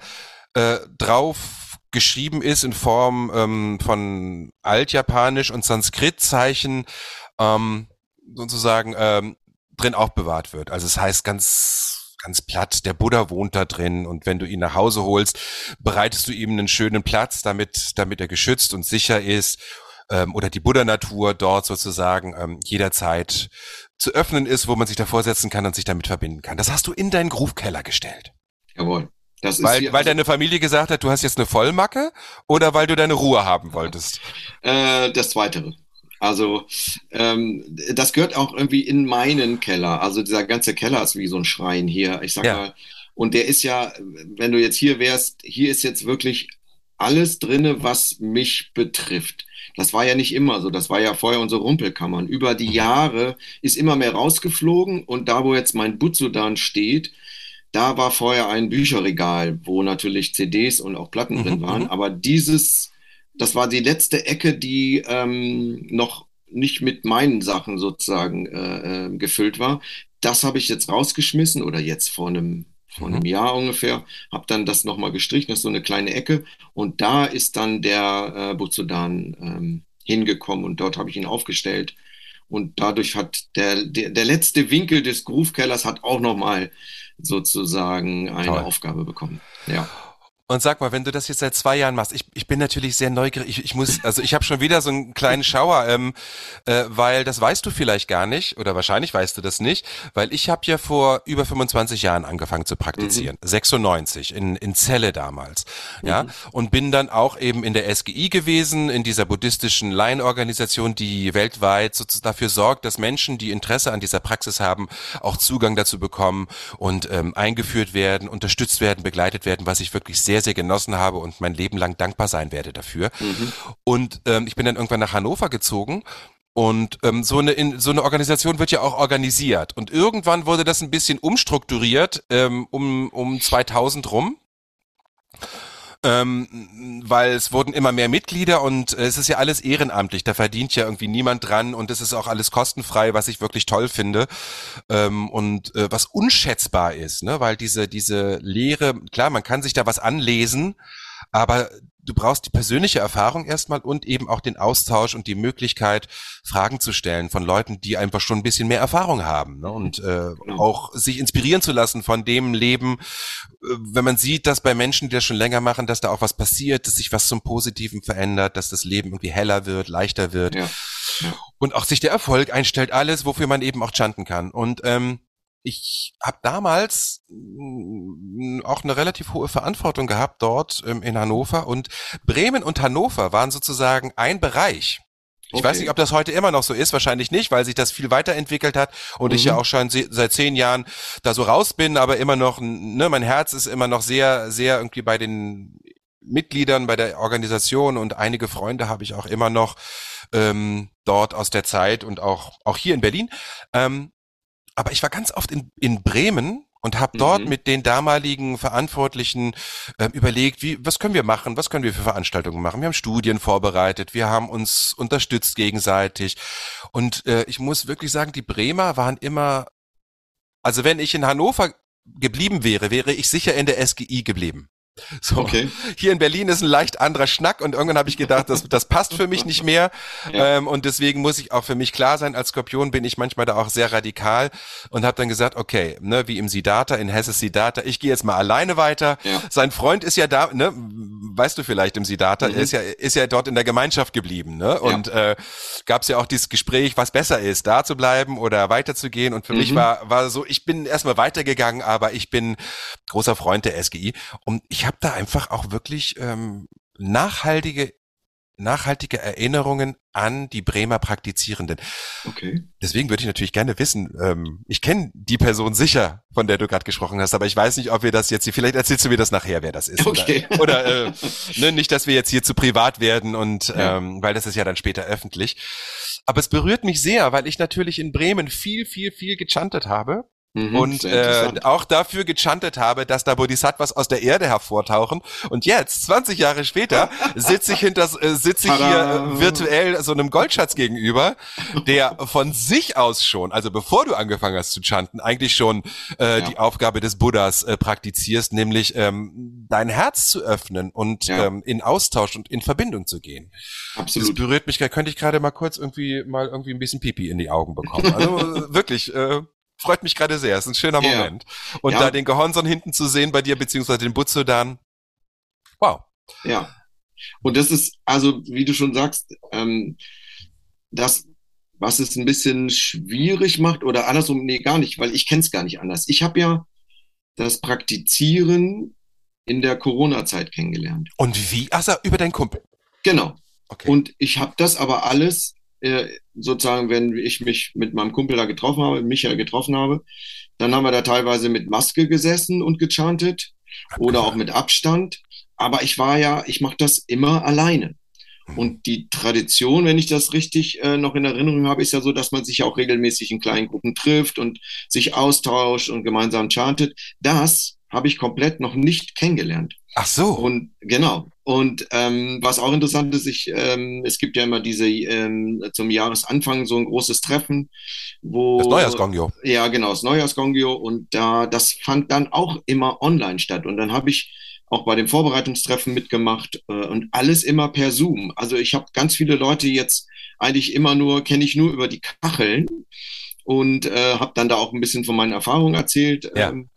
äh, drauf geschrieben ist in Form ähm, von Altjapanisch und Sanskritzeichen, ähm, sozusagen ähm, drin aufbewahrt wird. Also es heißt ganz... ganz platt, der Buddha wohnt da drin und wenn du ihn nach Hause holst, bereitest du ihm einen schönen Platz, damit damit er geschützt und sicher ist ähm, oder die Buddha-Natur dort sozusagen ähm, jederzeit zu öffnen ist, wo man sich davor setzen kann und sich damit verbinden kann. Das hast du in deinen Groove-Keller gestellt. Jawohl. Das ist weil weil also deine Familie gesagt hat, du hast jetzt eine Vollmacke oder weil du deine Ruhe haben wolltest? Äh, das Zweite. Also ähm, das gehört auch irgendwie in meinen Keller. Also dieser ganze Keller ist wie so ein Schrein hier. Ich sag ja. mal, und der ist ja, wenn du jetzt hier wärst, hier ist jetzt wirklich alles drinne, was mich betrifft. Das war ja nicht immer so. Das war ja vorher unsere Rumpelkammern. Über die Jahre ist immer mehr rausgeflogen und da, wo jetzt mein Butsudan steht, da war vorher ein Bücherregal, wo natürlich C Ds und auch Platten mhm, drin waren. Mhm. Aber dieses Das war die letzte Ecke, die ähm, noch nicht mit meinen Sachen sozusagen äh, äh, gefüllt war. Das habe ich jetzt rausgeschmissen oder jetzt vor einem, vor einem mhm. Jahr ungefähr. Habe dann das nochmal gestrichen, das ist so eine kleine Ecke. Und da ist dann der äh, Butsudan ähm, hingekommen und dort habe ich ihn aufgestellt. Und dadurch hat der, der, der letzte Winkel des Groove-Kellers hat auch nochmal sozusagen eine Toll. Aufgabe bekommen. Ja. Und sag mal, wenn du das jetzt seit zwei Jahren machst, ich, ich bin natürlich sehr neugierig, ich, ich muss, also ich habe schon wieder so einen kleinen Schauer, ähm, äh, weil das weißt du vielleicht gar nicht oder wahrscheinlich weißt du das nicht, weil ich habe ja vor über fünfundzwanzig Jahren angefangen zu praktizieren, mhm. sechsundneunzig in in Celle damals, mhm. ja, und bin dann auch eben in der S G I gewesen, in dieser buddhistischen Laienorganisation, die weltweit so dafür sorgt, dass Menschen, die Interesse an dieser Praxis haben, auch Zugang dazu bekommen und ähm, eingeführt werden, unterstützt werden, begleitet werden, was ich wirklich sehr Sehr, sehr genossen habe und mein Leben lang dankbar sein werde dafür. Mhm. Und ähm, ich bin dann irgendwann nach Hannover gezogen und ähm, so eine in, so eine Organisation wird ja auch organisiert und irgendwann wurde das ein bisschen umstrukturiert ähm, um um zweitausend rum. Ähm, weil es wurden immer mehr Mitglieder und äh, es ist ja alles ehrenamtlich, da verdient ja irgendwie niemand dran und es ist auch alles kostenfrei, was ich wirklich toll finde ähm, und äh, was unschätzbar ist, ne? Weil diese diese Lehre, klar, man kann sich da was anlesen, aber du brauchst die persönliche Erfahrung erstmal und eben auch den Austausch und die Möglichkeit, Fragen zu stellen von Leuten, die einfach schon ein bisschen mehr Erfahrung haben, ne? Und äh, genau. auch sich inspirieren zu lassen von dem Leben, wenn man sieht, dass bei Menschen, die das schon länger machen, dass da auch was passiert, dass sich was zum Positiven verändert, dass das Leben irgendwie heller wird, leichter wird, ja. Ja. Und auch sich der Erfolg einstellt, alles, wofür man eben auch chanten kann. Und ähm, ich habe damals auch eine relativ hohe Verantwortung gehabt dort in Hannover, und Bremen und Hannover waren sozusagen ein Bereich. Ich okay. weiß nicht, ob das heute immer noch so ist, wahrscheinlich nicht, weil sich das viel weiterentwickelt hat und mhm. ich ja auch schon se- seit zehn Jahren da so raus bin, aber immer noch, ne, mein Herz ist immer noch sehr, sehr irgendwie bei den Mitgliedern, bei der Organisation, und einige Freunde habe ich auch immer noch ähm, dort aus der Zeit und auch auch hier in Berlin. Ähm, Aber ich war ganz oft in, in Bremen und habe dort mhm. mit den damaligen Verantwortlichen äh, überlegt, wie, was können wir machen, was können wir für Veranstaltungen machen. Wir haben Studien vorbereitet, wir haben uns unterstützt gegenseitig. Und äh, ich muss wirklich sagen, die Bremer waren immer, also wenn ich in Hannover geblieben wäre, wäre ich sicher in der S G I geblieben. So, okay. Hier in Berlin ist ein leicht anderer Schnack, und irgendwann habe ich gedacht, das, das passt für mich nicht mehr, ja. ähm, und deswegen muss ich auch für mich klar sein, als Skorpion bin ich manchmal da auch sehr radikal, und habe dann gesagt, okay, ne, wie im Siddhartha, in Hesses Siddhartha, ich gehe jetzt mal alleine weiter, ja. Sein Freund ist ja da, ne, weißt du vielleicht im Siddhartha, mhm. ist ja ist ja dort in der Gemeinschaft geblieben, ne, und ja. äh, gab es ja auch dieses Gespräch, was besser ist, da zu bleiben oder weiterzugehen, und für mhm. mich war war so, ich bin erstmal weitergegangen, aber ich bin großer Freund der S G I, und ich Ich habe da einfach auch wirklich ähm, nachhaltige, nachhaltige Erinnerungen an die Bremer Praktizierenden. Okay. Deswegen würde ich natürlich gerne wissen, ähm, ich kenne die Person sicher, von der du gerade gesprochen hast, aber ich weiß nicht, ob wir das jetzt hier, vielleicht erzählst du mir das nachher, wer das ist. Okay. Oder, oder äh, ne, nicht, dass wir jetzt hier zu privat werden, und ja. ähm, weil das ist ja dann später öffentlich. Aber es berührt mich sehr, weil ich natürlich in Bremen viel, viel, viel gechantet habe. Und äh, auch dafür gechantet habe, dass da Bodhisattvas aus der Erde hervortauchen. Und jetzt, zwanzig Jahre später, sitze ich hinter, äh, sitze ich hier äh, virtuell so einem Goldschatz gegenüber, der von sich aus schon, also bevor du angefangen hast zu chanten, eigentlich schon äh, ja. die Aufgabe des Buddhas äh, praktizierst, nämlich ähm, dein Herz zu öffnen und ja. ähm, in Austausch und in Verbindung zu gehen. Absolut. Das berührt mich, könnte ich gerade mal kurz irgendwie mal irgendwie ein bisschen Pipi in die Augen bekommen. Also wirklich, äh, freut mich gerade sehr, es ist ein schöner yeah. Moment. Und ja. da den Gohonzon hinten zu sehen bei dir, beziehungsweise den Butsudan, wow. Ja, und das ist, also wie du schon sagst, ähm, das, was es ein bisschen schwierig macht, oder andersrum, nee, gar nicht, weil ich kenne es gar nicht anders. Ich habe ja das Praktizieren in der Corona-Zeit kennengelernt. Und wie? Ach so, über deinen Kumpel? Genau. Okay. Und ich habe das aber alles... sozusagen, wenn ich mich mit meinem Kumpel da getroffen habe, Michael getroffen habe, dann haben wir da teilweise mit Maske gesessen und gechantet oder auch mit Abstand. Aber ich war ja, ich mache das immer alleine. Und die Tradition, wenn ich das richtig äh, noch in Erinnerung habe, ist ja so, dass man sich auch regelmäßig in kleinen Gruppen trifft und sich austauscht und gemeinsam chantet. Das habe ich komplett noch nicht kennengelernt. Ach so. Und genau. Und ähm, was auch interessant ist, ich, ähm, es gibt ja immer diese ähm, zum Jahresanfang so ein großes Treffen, wo das Neujahrsgongyo. Ja, genau, das Neujahrsgongyo. Und da das fand dann auch immer online statt. Und dann habe ich auch bei dem Vorbereitungstreffen mitgemacht äh, und alles immer per Zoom. Also ich habe ganz viele Leute jetzt eigentlich immer nur, kenne ich nur über die Kacheln, und äh, habe dann da auch ein bisschen von meinen Erfahrungen erzählt. Ja. Ähm,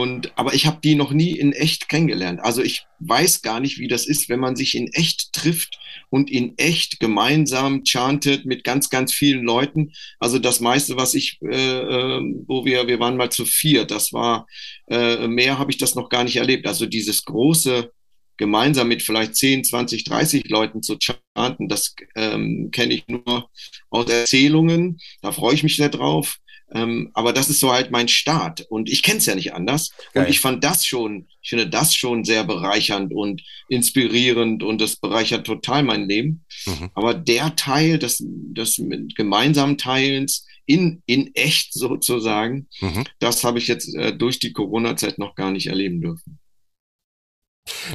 Und, aber ich habe die noch nie in echt kennengelernt. Also ich weiß gar nicht, wie das ist, wenn man sich in echt trifft und in echt gemeinsam chantet mit ganz, ganz vielen Leuten. Also das meiste, was ich, äh, wo wir, wir waren mal zu viert, das war, äh, mehr habe ich das noch gar nicht erlebt. Also dieses große, gemeinsam mit vielleicht zehn, zwanzig, dreißig Leuten zu chanten, das ähm, kenne ich nur aus Erzählungen. Da freue ich mich sehr drauf. Ähm, aber das ist so halt mein Start, und ich kenne es ja nicht anders. Geil. Und ich fand das schon, ich finde das schon sehr bereichernd und inspirierend, und das bereichert total mein Leben. Mhm. Aber der Teil, das, das mit gemeinsamen Teilens in, in echt sozusagen, mhm. das habe ich jetzt äh, durch die Corona-Zeit noch gar nicht erleben dürfen.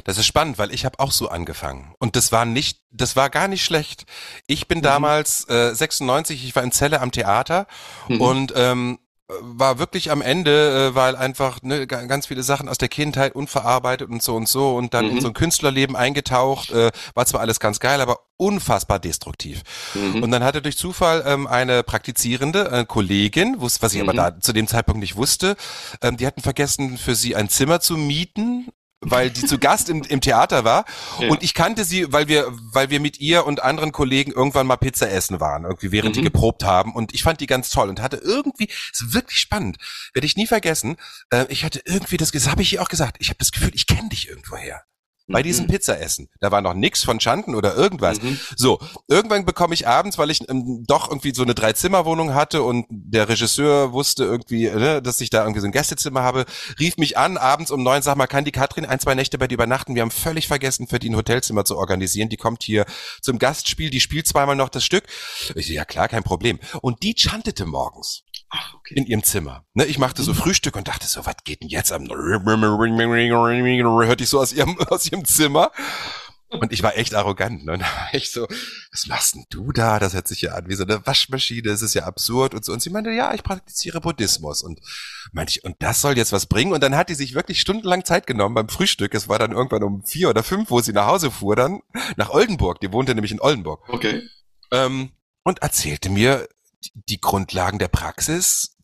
Das ist spannend, weil ich habe auch so angefangen, und das war nicht, das war gar nicht schlecht. Ich bin mhm. damals äh, sechsundneunzig, ich war in Celle am Theater mhm. und ähm, war wirklich am Ende, äh, weil einfach ne, g- ganz viele Sachen aus der Kindheit unverarbeitet und so und so und dann mhm. in so ein Künstlerleben eingetaucht, äh, war zwar alles ganz geil, aber unfassbar destruktiv. Mhm. Und dann hatte durch Zufall ähm, eine praktizierende eine Kollegin, wusste, was ich mhm. aber da zu dem Zeitpunkt nicht wusste, ähm, die hatten vergessen, für sie ein Zimmer zu mieten, weil die zu Gast im, im Theater war ja. und ich kannte sie, weil wir weil wir mit ihr und anderen Kollegen irgendwann mal Pizza essen waren, irgendwie während mhm. die geprobt haben und ich fand die ganz toll und hatte irgendwie, das ist wirklich spannend, werde ich nie vergessen, äh, ich hatte irgendwie das, das habe ich ihr auch gesagt, ich habe das Gefühl, ich kenne dich irgendwoher. Bei diesem mhm. Pizzaessen. Da war noch nix von Schanden oder irgendwas. Mhm. So, irgendwann bekomme ich abends, weil ich ähm, doch irgendwie so eine Drei-Zimmer-Wohnung hatte und der Regisseur wusste irgendwie, ne, dass ich da irgendwie so ein Gästezimmer habe, rief mich an, abends um neun, sag mal, kann die Katrin ein, zwei Nächte bei dir übernachten? Wir haben völlig vergessen, für die ein Hotelzimmer zu organisieren. Die kommt hier zum Gastspiel, die spielt zweimal noch das Stück. Ich so, ja klar, kein Problem. Und die chantete morgens. Ach, okay. In ihrem Zimmer. Ne, ich machte so Frühstück und dachte so, was geht denn jetzt? Hörte ich so aus ihrem, aus ihrem Zimmer. Und ich war echt arrogant. Ne? Und da war ich so, was machst denn du da? Das hört sich ja an wie so eine Waschmaschine. Das ist ja absurd und so. Und sie meinte, ja, ich praktiziere Buddhismus. Und meinte ich, und das soll jetzt was bringen? Und dann hat die sich wirklich stundenlang Zeit genommen beim Frühstück. Es war dann irgendwann um vier oder fünf, wo sie nach Hause fuhr dann. Nach Oldenburg. Die wohnte nämlich in Oldenburg. Okay. Ähm, und erzählte mir die Grundlagen der Praxis,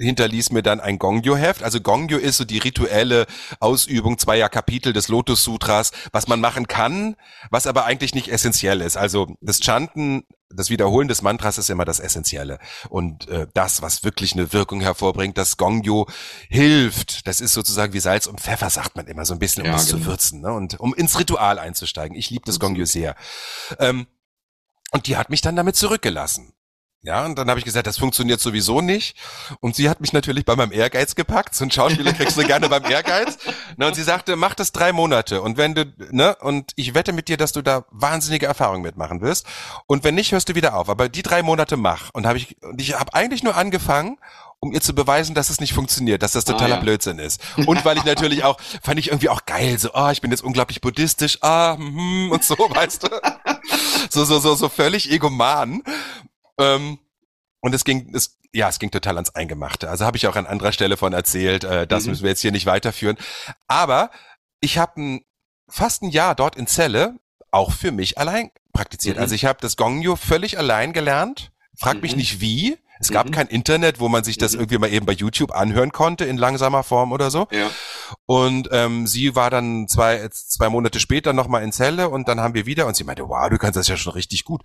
hinterließ mir dann ein Gongyo-Heft. Also Gongyo ist so die rituelle Ausübung zweier Kapitel des Lotus-Sutras, was man machen kann, was aber eigentlich nicht essentiell ist. Also das Chanten, das Wiederholen des Mantras ist immer das Essentielle. Und äh, das, was wirklich eine Wirkung hervorbringt, das Gongyo hilft. Das ist sozusagen wie Salz und Pfeffer, sagt man immer, so ein bisschen, um ja, es genau. zu würzen, ne? Und um ins Ritual einzusteigen. Ich liebe das Gongyo sehr. Ähm, und die hat mich dann damit zurückgelassen. Ja, und dann habe ich gesagt, das funktioniert sowieso nicht. Und sie hat mich natürlich bei meinem Ehrgeiz gepackt. So einen Schauspieler kriegst du gerne beim Ehrgeiz. Na, und sie sagte, mach das drei Monate. Und wenn du, ne, und ich wette mit dir, dass du da wahnsinnige Erfahrungen mitmachen wirst. Und wenn nicht, hörst du wieder auf. Aber die drei Monate mach. Und habe ich, und ich habe eigentlich nur angefangen, um ihr zu beweisen, dass es nicht funktioniert, dass das totaler ah, ja. Blödsinn ist. Und weil ich natürlich auch, fand ich irgendwie auch geil, so, ah, oh, ich bin jetzt unglaublich buddhistisch, ah, hm, und so, weißt du. So, so, so, so völlig egoman. Ähm, und es ging, es, ja, es ging total ans Eingemachte. Also habe ich auch an anderer Stelle von erzählt, äh, das mhm. müssen wir jetzt hier nicht weiterführen. Aber ich habe fast ein Jahr dort in Celle auch für mich allein praktiziert. Mhm. Also ich habe das Gongyo völlig allein gelernt. Frag mhm. mich nicht wie. Es gab mhm. kein Internet, wo man sich das mhm. irgendwie mal eben bei YouTube anhören konnte in langsamer Form oder so. Ja. Und ähm, sie war dann zwei, zwei Monate später nochmal in Celle und dann haben wir wieder und sie meinte, wow, du kannst das ja schon richtig gut.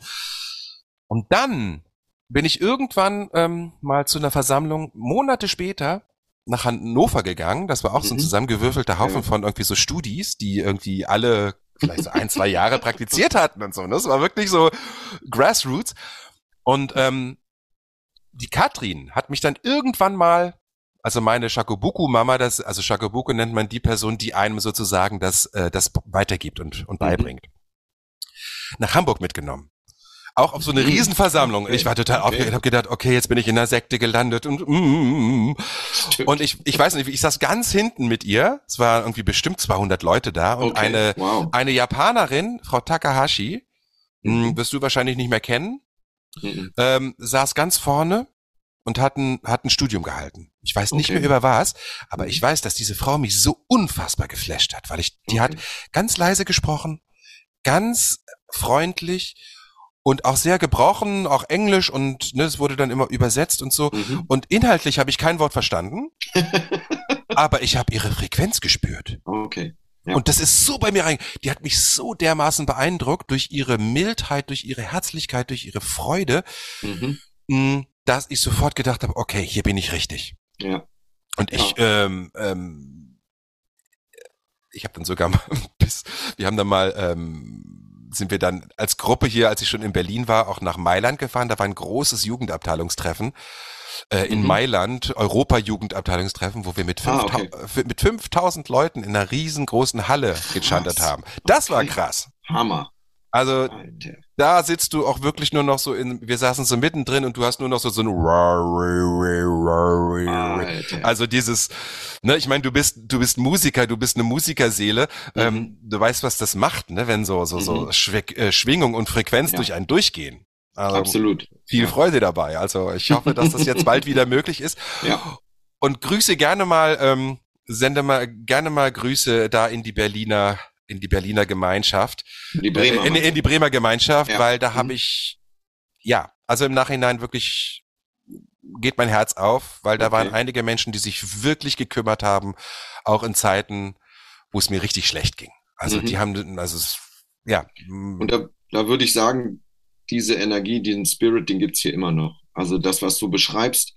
Und dann bin ich irgendwann ähm, mal zu einer Versammlung Monate später nach Hannover gegangen. Das war auch mhm. so ein zusammengewürfelter Haufen ja. von irgendwie so Studis, die irgendwie alle vielleicht so ein, zwei Jahre praktiziert hatten und so. Und das war wirklich so Grassroots. Und ähm, die Katrin hat mich dann irgendwann mal, also meine Shakubuku-Mama, das, also Shakubuku nennt man die Person, die einem sozusagen das, äh, das weitergibt und, und beibringt, mhm. nach Hamburg mitgenommen. Auch auf so eine Riesenversammlung. Okay. Ich war total okay. aufgeregt, habe gedacht, okay, jetzt bin ich in einer Sekte gelandet und mm, mm, und ich ich weiß nicht, ich saß ganz hinten mit ihr. Es waren irgendwie bestimmt zweihundert Leute da und okay. eine wow. eine Japanerin, Frau Takahashi, mhm. wirst du wahrscheinlich nicht mehr kennen, mhm. ähm, saß ganz vorne und hat ein hat ein Studium gehalten. Ich weiß nicht okay. mehr über was, aber ich weiß, dass diese Frau mich so unfassbar geflasht hat, weil ich die okay. hat ganz leise gesprochen, ganz freundlich. Und auch sehr gebrochen, auch Englisch und ne, es wurde dann immer übersetzt und so. Mhm. Und inhaltlich habe ich kein Wort verstanden, aber ich habe ihre Frequenz gespürt. Okay. Ja. Und das ist so bei mir rein. Die hat mich so dermaßen beeindruckt durch ihre Mildheit, durch ihre Herzlichkeit, durch ihre Freude, mhm. dass ich sofort gedacht habe, okay, hier bin ich richtig. Ja. Und ich, ja. ähm, ähm, ich habe dann sogar mal bis, wir haben dann mal, ähm, sind wir dann als Gruppe hier, als ich schon in Berlin war, auch nach Mailand gefahren. Da war ein großes Jugendabteilungstreffen äh, in mhm. Mailand, Europa-Jugendabteilungstreffen, wo wir mit, fünf, ah, okay. ta- mit fünftausend Leuten in einer riesengroßen Halle gechantet haben. Das okay. war krass. Hammer. Also Alter. Da sitzt du auch wirklich nur noch so in, wir saßen so mittendrin und du hast nur noch so so ein Alter. Also dieses, ne, ich meine, du bist du bist Musiker, du bist eine Musikerseele, mhm. ähm, du weißt, was das macht, ne, wenn so so so mhm. Schw- äh, Schwingung und Frequenz ja. durch einen durchgehen. Also absolut. Viel ja. Freude dabei. Also ich hoffe, dass das jetzt bald wieder möglich ist. Ja. Und Grüße gerne mal, ähm, sende mal gerne mal Grüße da in die Berliner, in die Berliner Gemeinschaft. Die Bremer. Äh, in, in die Bremer Gemeinschaft, ja. weil da habe ich, ja, also im Nachhinein wirklich geht mein Herz auf, weil da okay. waren einige Menschen, die sich wirklich gekümmert haben, auch in Zeiten, wo es mir richtig schlecht ging. Also mhm. die haben, also es, ja. Und da, da würde ich sagen, diese Energie, diesen Spirit, den gibt's hier immer noch. Also das, was du beschreibst,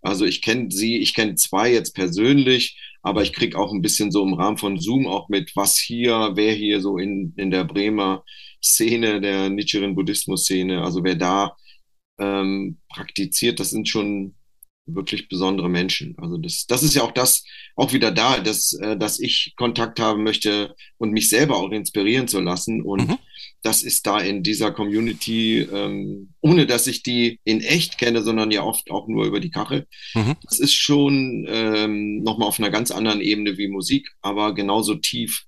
also ich kenne sie, ich kenne zwei jetzt persönlich, aber ich krieg auch ein bisschen so im Rahmen von Zoom auch mit, was hier, wer hier so in, in der Bremer Szene, der Nichiren-Buddhismus-Szene, also wer da ähm, praktiziert, das sind schon wirklich besondere Menschen. Also das, das ist ja auch das, auch wieder da, dass, äh, dass ich Kontakt haben möchte und mich selber auch inspirieren zu lassen. Und mhm. das ist da in dieser Community, ähm, ohne dass ich die in echt kenne, sondern ja oft auch nur über die Kachel. Mhm. Das ist schon ähm, nochmal auf einer ganz anderen Ebene wie Musik, aber genauso tief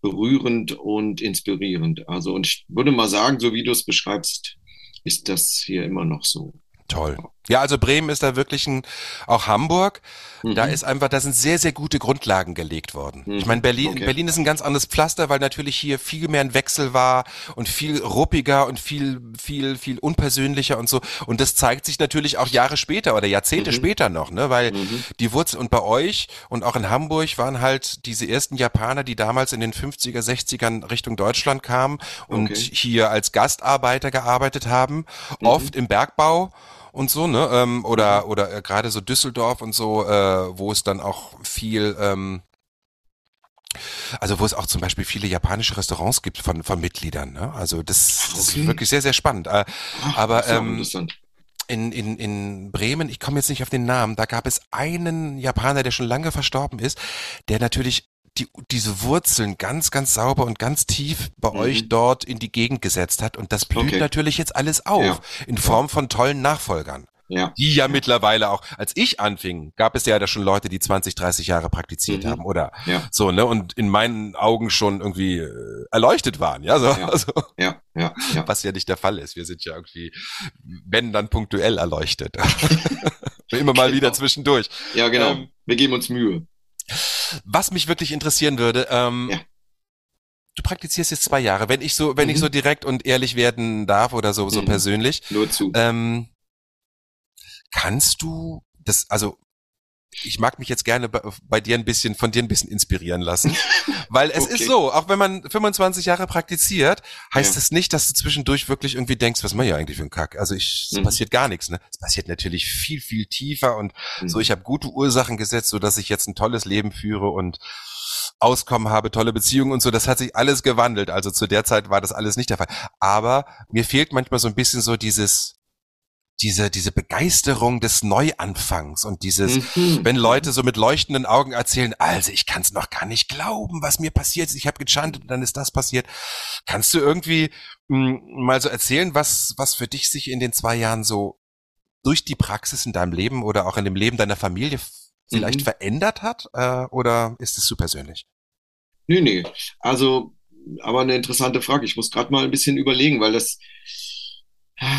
berührend und inspirierend. Also, und ich würde mal sagen, so wie du es beschreibst, ist das hier immer noch so. Toll. Ja, also Bremen ist da wirklich ein, auch Hamburg, mhm. da ist einfach, da sind sehr, sehr gute Grundlagen gelegt worden. Mhm. Ich meine, Berlin, okay. Berlin ist ein ganz anderes Pflaster, weil natürlich hier viel mehr ein Wechsel war und viel ruppiger und viel, viel, viel unpersönlicher und so. Und das zeigt sich natürlich auch Jahre später oder Jahrzehnte mhm. später noch, ne, weil mhm. die Wurzeln und bei euch und auch in Hamburg waren halt diese ersten Japaner, die damals in den fünfziger, sechzigern Richtung Deutschland kamen und okay. hier als Gastarbeiter gearbeitet haben, mhm. oft im Bergbau. Und so, ne? Ähm, oder oder gerade so Düsseldorf und so, äh, wo es dann auch viel, ähm, also wo es auch zum Beispiel viele japanische Restaurants gibt von, von Mitgliedern, ne? Also das, das okay. ist wirklich sehr, sehr spannend. Äh, Ach, aber ähm, in, in, in Bremen, ich komme jetzt nicht auf den Namen, da gab es einen Japaner, der schon lange verstorben ist, der natürlich die, diese Wurzeln ganz, ganz sauber und ganz tief bei mhm. euch dort in die Gegend gesetzt hat. Und das blüht okay. natürlich jetzt alles auf, ja. in Form von tollen Nachfolgern. Ja. Die ja, ja mittlerweile auch, als ich anfing, gab es ja da schon Leute, die zwanzig, dreißig Jahre praktiziert mhm. haben, oder? Ja. So, ne? Und in meinen Augen schon irgendwie äh, erleuchtet waren, ja? So, ja. Also, ja. Ja. ja. Was ja nicht der Fall ist. Wir sind ja irgendwie, wenn dann punktuell erleuchtet. Immer mal genau. wieder zwischendurch. Ja, genau. Ähm, Wir geben uns Mühe. Was mich wirklich interessieren würde, ähm, ja. du praktizierst jetzt zwei Jahre, wenn ich so, wenn mhm. ich so direkt und ehrlich werden darf oder so, so mhm. persönlich. Nur zu. Ähm, kannst du das, also, ich mag mich jetzt gerne bei, bei dir ein bisschen, von dir ein bisschen inspirieren lassen, weil es okay. ist so, auch wenn man fünfundzwanzig Jahre praktiziert, heißt ja. das nicht, dass du zwischendurch wirklich irgendwie denkst, was mach ich eigentlich für einen Kack? Also ich, es mhm. passiert gar nichts, ne? Es passiert natürlich viel, viel tiefer und mhm. so, ich habe gute Ursachen gesetzt, so dass ich jetzt ein tolles Leben führe und Auskommen habe, tolle Beziehungen und so, das hat sich alles gewandelt, also zu der Zeit war das alles nicht der Fall, aber mir fehlt manchmal so ein bisschen so dieses... Diese, diese Begeisterung des Neuanfangs und dieses, mhm. wenn Leute so mit leuchtenden Augen erzählen, also ich kann es noch gar nicht glauben, was mir passiert ist, ich habe gechantet und dann ist das passiert. Kannst du irgendwie mh, mal so erzählen, was, was für dich sich in den zwei Jahren so durch die Praxis in deinem Leben oder auch in dem Leben deiner Familie vielleicht mhm. verändert hat? Äh, oder ist es zu persönlich? Nee, nee. Also, aber eine interessante Frage. Ich muss gerade mal ein bisschen überlegen, weil das...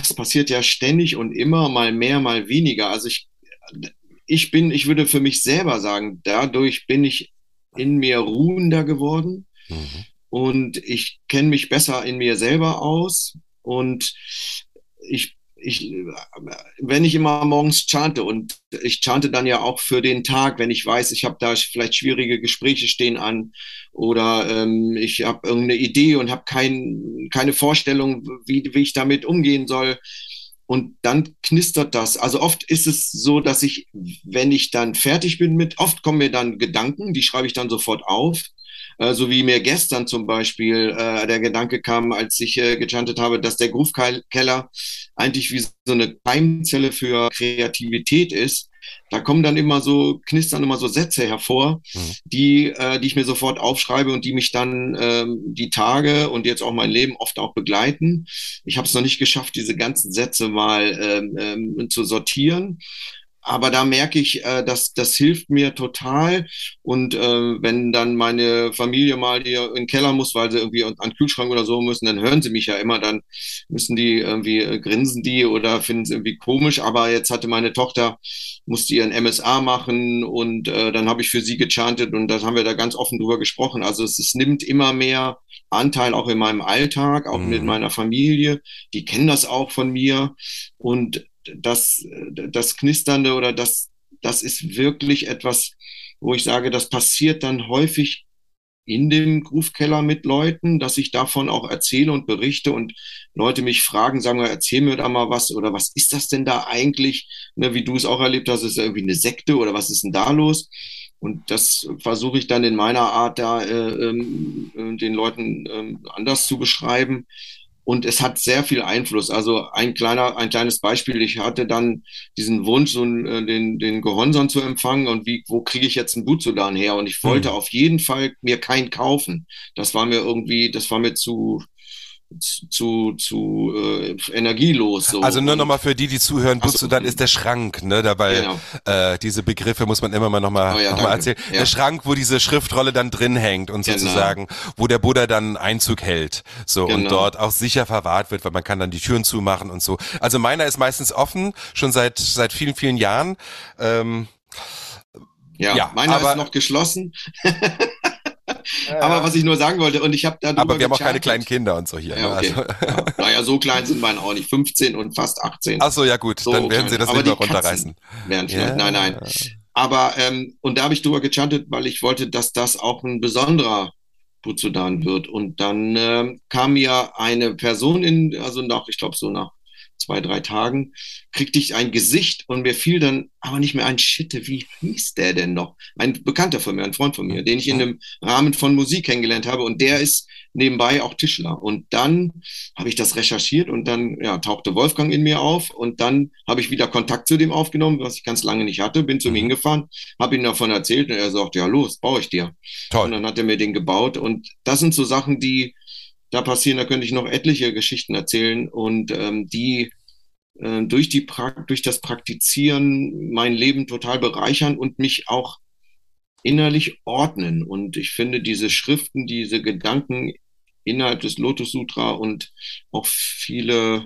Es passiert ja ständig und immer mal mehr, mal weniger. Also ich, ich bin, ich würde für mich selber sagen, dadurch bin ich in mir ruhender geworden mhm. und ich kenne mich besser in mir selber aus und ich, ich, wenn ich immer morgens chante und ich chante dann ja auch für den Tag, wenn ich weiß, ich habe da vielleicht schwierige Gespräche stehen an oder ähm, ich habe irgendeine Idee und habe kein, keine Vorstellung, wie, wie ich damit umgehen soll und dann knistert das. Also oft ist es so, dass ich, wenn ich dann fertig bin mit, oft kommen mir dann Gedanken, die schreibe ich dann sofort auf. So wie mir gestern zum Beispiel äh, der Gedanke kam, als ich äh, gechantet habe, dass der Groove-Keller eigentlich wie so eine Keimzelle für Kreativität ist. Da kommen dann immer so, knistern immer so Sätze hervor, mhm. die, äh, die ich mir sofort aufschreibe und die mich dann ähm, die Tage und jetzt auch mein Leben oft auch begleiten. Ich habe es noch nicht geschafft, diese ganzen Sätze mal ähm, ähm, zu sortieren. Aber da merke ich, äh, dass das hilft mir total. Und äh, wenn dann meine Familie mal hier in den Keller muss, weil sie irgendwie an den Kühlschrank oder so müssen, dann hören sie mich ja immer. Dann müssen die irgendwie, äh, grinsen die oder finden es irgendwie komisch. Aber jetzt hatte meine Tochter, musste ihren M S A machen und äh, dann habe ich für sie gechantet und dann haben wir da ganz offen drüber gesprochen. Also es, es nimmt immer mehr Anteil auch in meinem Alltag, auch mhm. mit meiner Familie. Die kennen das auch von mir. Und das, das Knisternde oder das, das ist wirklich etwas, wo ich sage, das passiert dann häufig in dem Groove-Keller mit Leuten, dass ich davon auch erzähle und berichte und Leute mich fragen, sagen, erzähl mir da mal was oder was ist das denn da eigentlich? Ne, wie du es auch erlebt hast, ist ja irgendwie eine Sekte oder was ist denn da los? Und das versuche ich dann in meiner Art da äh, äh, den Leuten äh, anders zu beschreiben. Und es hat sehr viel Einfluss. Also ein kleiner, ein kleines Beispiel. Ich hatte dann diesen Wunsch, so einen, den, den Gohonzon zu empfangen. Und wie, wo kriege ich jetzt einen Butsudan her? Und ich wollte mhm. auf jeden Fall mir keinen kaufen. Das war mir irgendwie, das war mir zu, zu, zu äh, energielos. So. Also nur nochmal für die, die zuhören, Butsudan so. Ist der Schrank, ne? Dabei genau. äh, diese Begriffe muss man immer mal nochmal oh ja, noch mal erzählen. Ja. Der Schrank, wo diese Schriftrolle dann drin hängt und sozusagen, genau. wo der Buddha dann Einzug hält. So genau. Und dort auch sicher verwahrt wird, weil man kann dann die Türen zumachen und so. Also meiner ist meistens offen, schon seit seit vielen, vielen Jahren. Ähm, ja, ja, meiner aber, ist noch geschlossen. Ja. Aber was ich nur sagen wollte, und ich habe da. Aber wir haben auch keine kleinen Kinder und so hier. Ja, okay. also. ja. Naja, so klein sind meine auch nicht. fünfzehn und fast achtzehn. Ach so, ja gut, so dann werden klein. Sie das nicht mehr runterreißen. Yeah. Nein, nein. Aber, ähm, und da habe ich drüber gechantet, weil ich wollte, dass das auch ein besonderer Butsudan wird. Und dann ähm, kam mir eine Person in, also nach, ich glaube so nach zwei, drei Tagen, kriegte ich ein Gesicht und mir fiel dann aber nicht mehr ein, shit, wie hieß der denn noch? Ein Bekannter von mir, ein Freund von mir, den ich in einem Rahmen von Musik kennengelernt habe und der ist nebenbei auch Tischler. Und dann habe ich das recherchiert und dann ja, tauchte Wolfgang in mir auf und dann habe ich wieder Kontakt zu dem aufgenommen, was ich ganz lange nicht hatte, bin zu ihm hingefahren, habe ihm davon erzählt und er sagte, ja los, baue ich dir. Toll. Und dann hat er mir den gebaut und das sind so Sachen, die da passieren, da könnte ich noch etliche Geschichten erzählen und ähm, die äh, durch, die pra- durch das Praktizieren mein Leben total bereichern und mich auch innerlich ordnen. Und ich finde diese Schriften, diese Gedanken innerhalb des Lotus-Sutra und auch viele,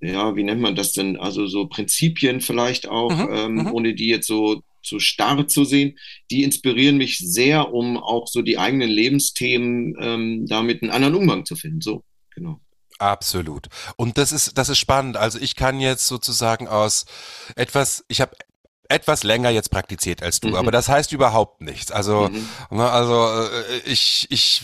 ja, wie nennt man das denn, also so Prinzipien vielleicht auch, mhm, ähm, ohne die jetzt so so starr zu sehen, die inspirieren mich sehr, um auch so die eigenen Lebensthemen ähm, damit einen anderen Umgang zu finden. So, genau. Absolut. Und das ist, das ist spannend. Also ich kann jetzt sozusagen aus etwas, ich habe etwas länger jetzt praktiziert als du, mhm. aber das heißt überhaupt nichts. Also, mhm. ne, also ich, ich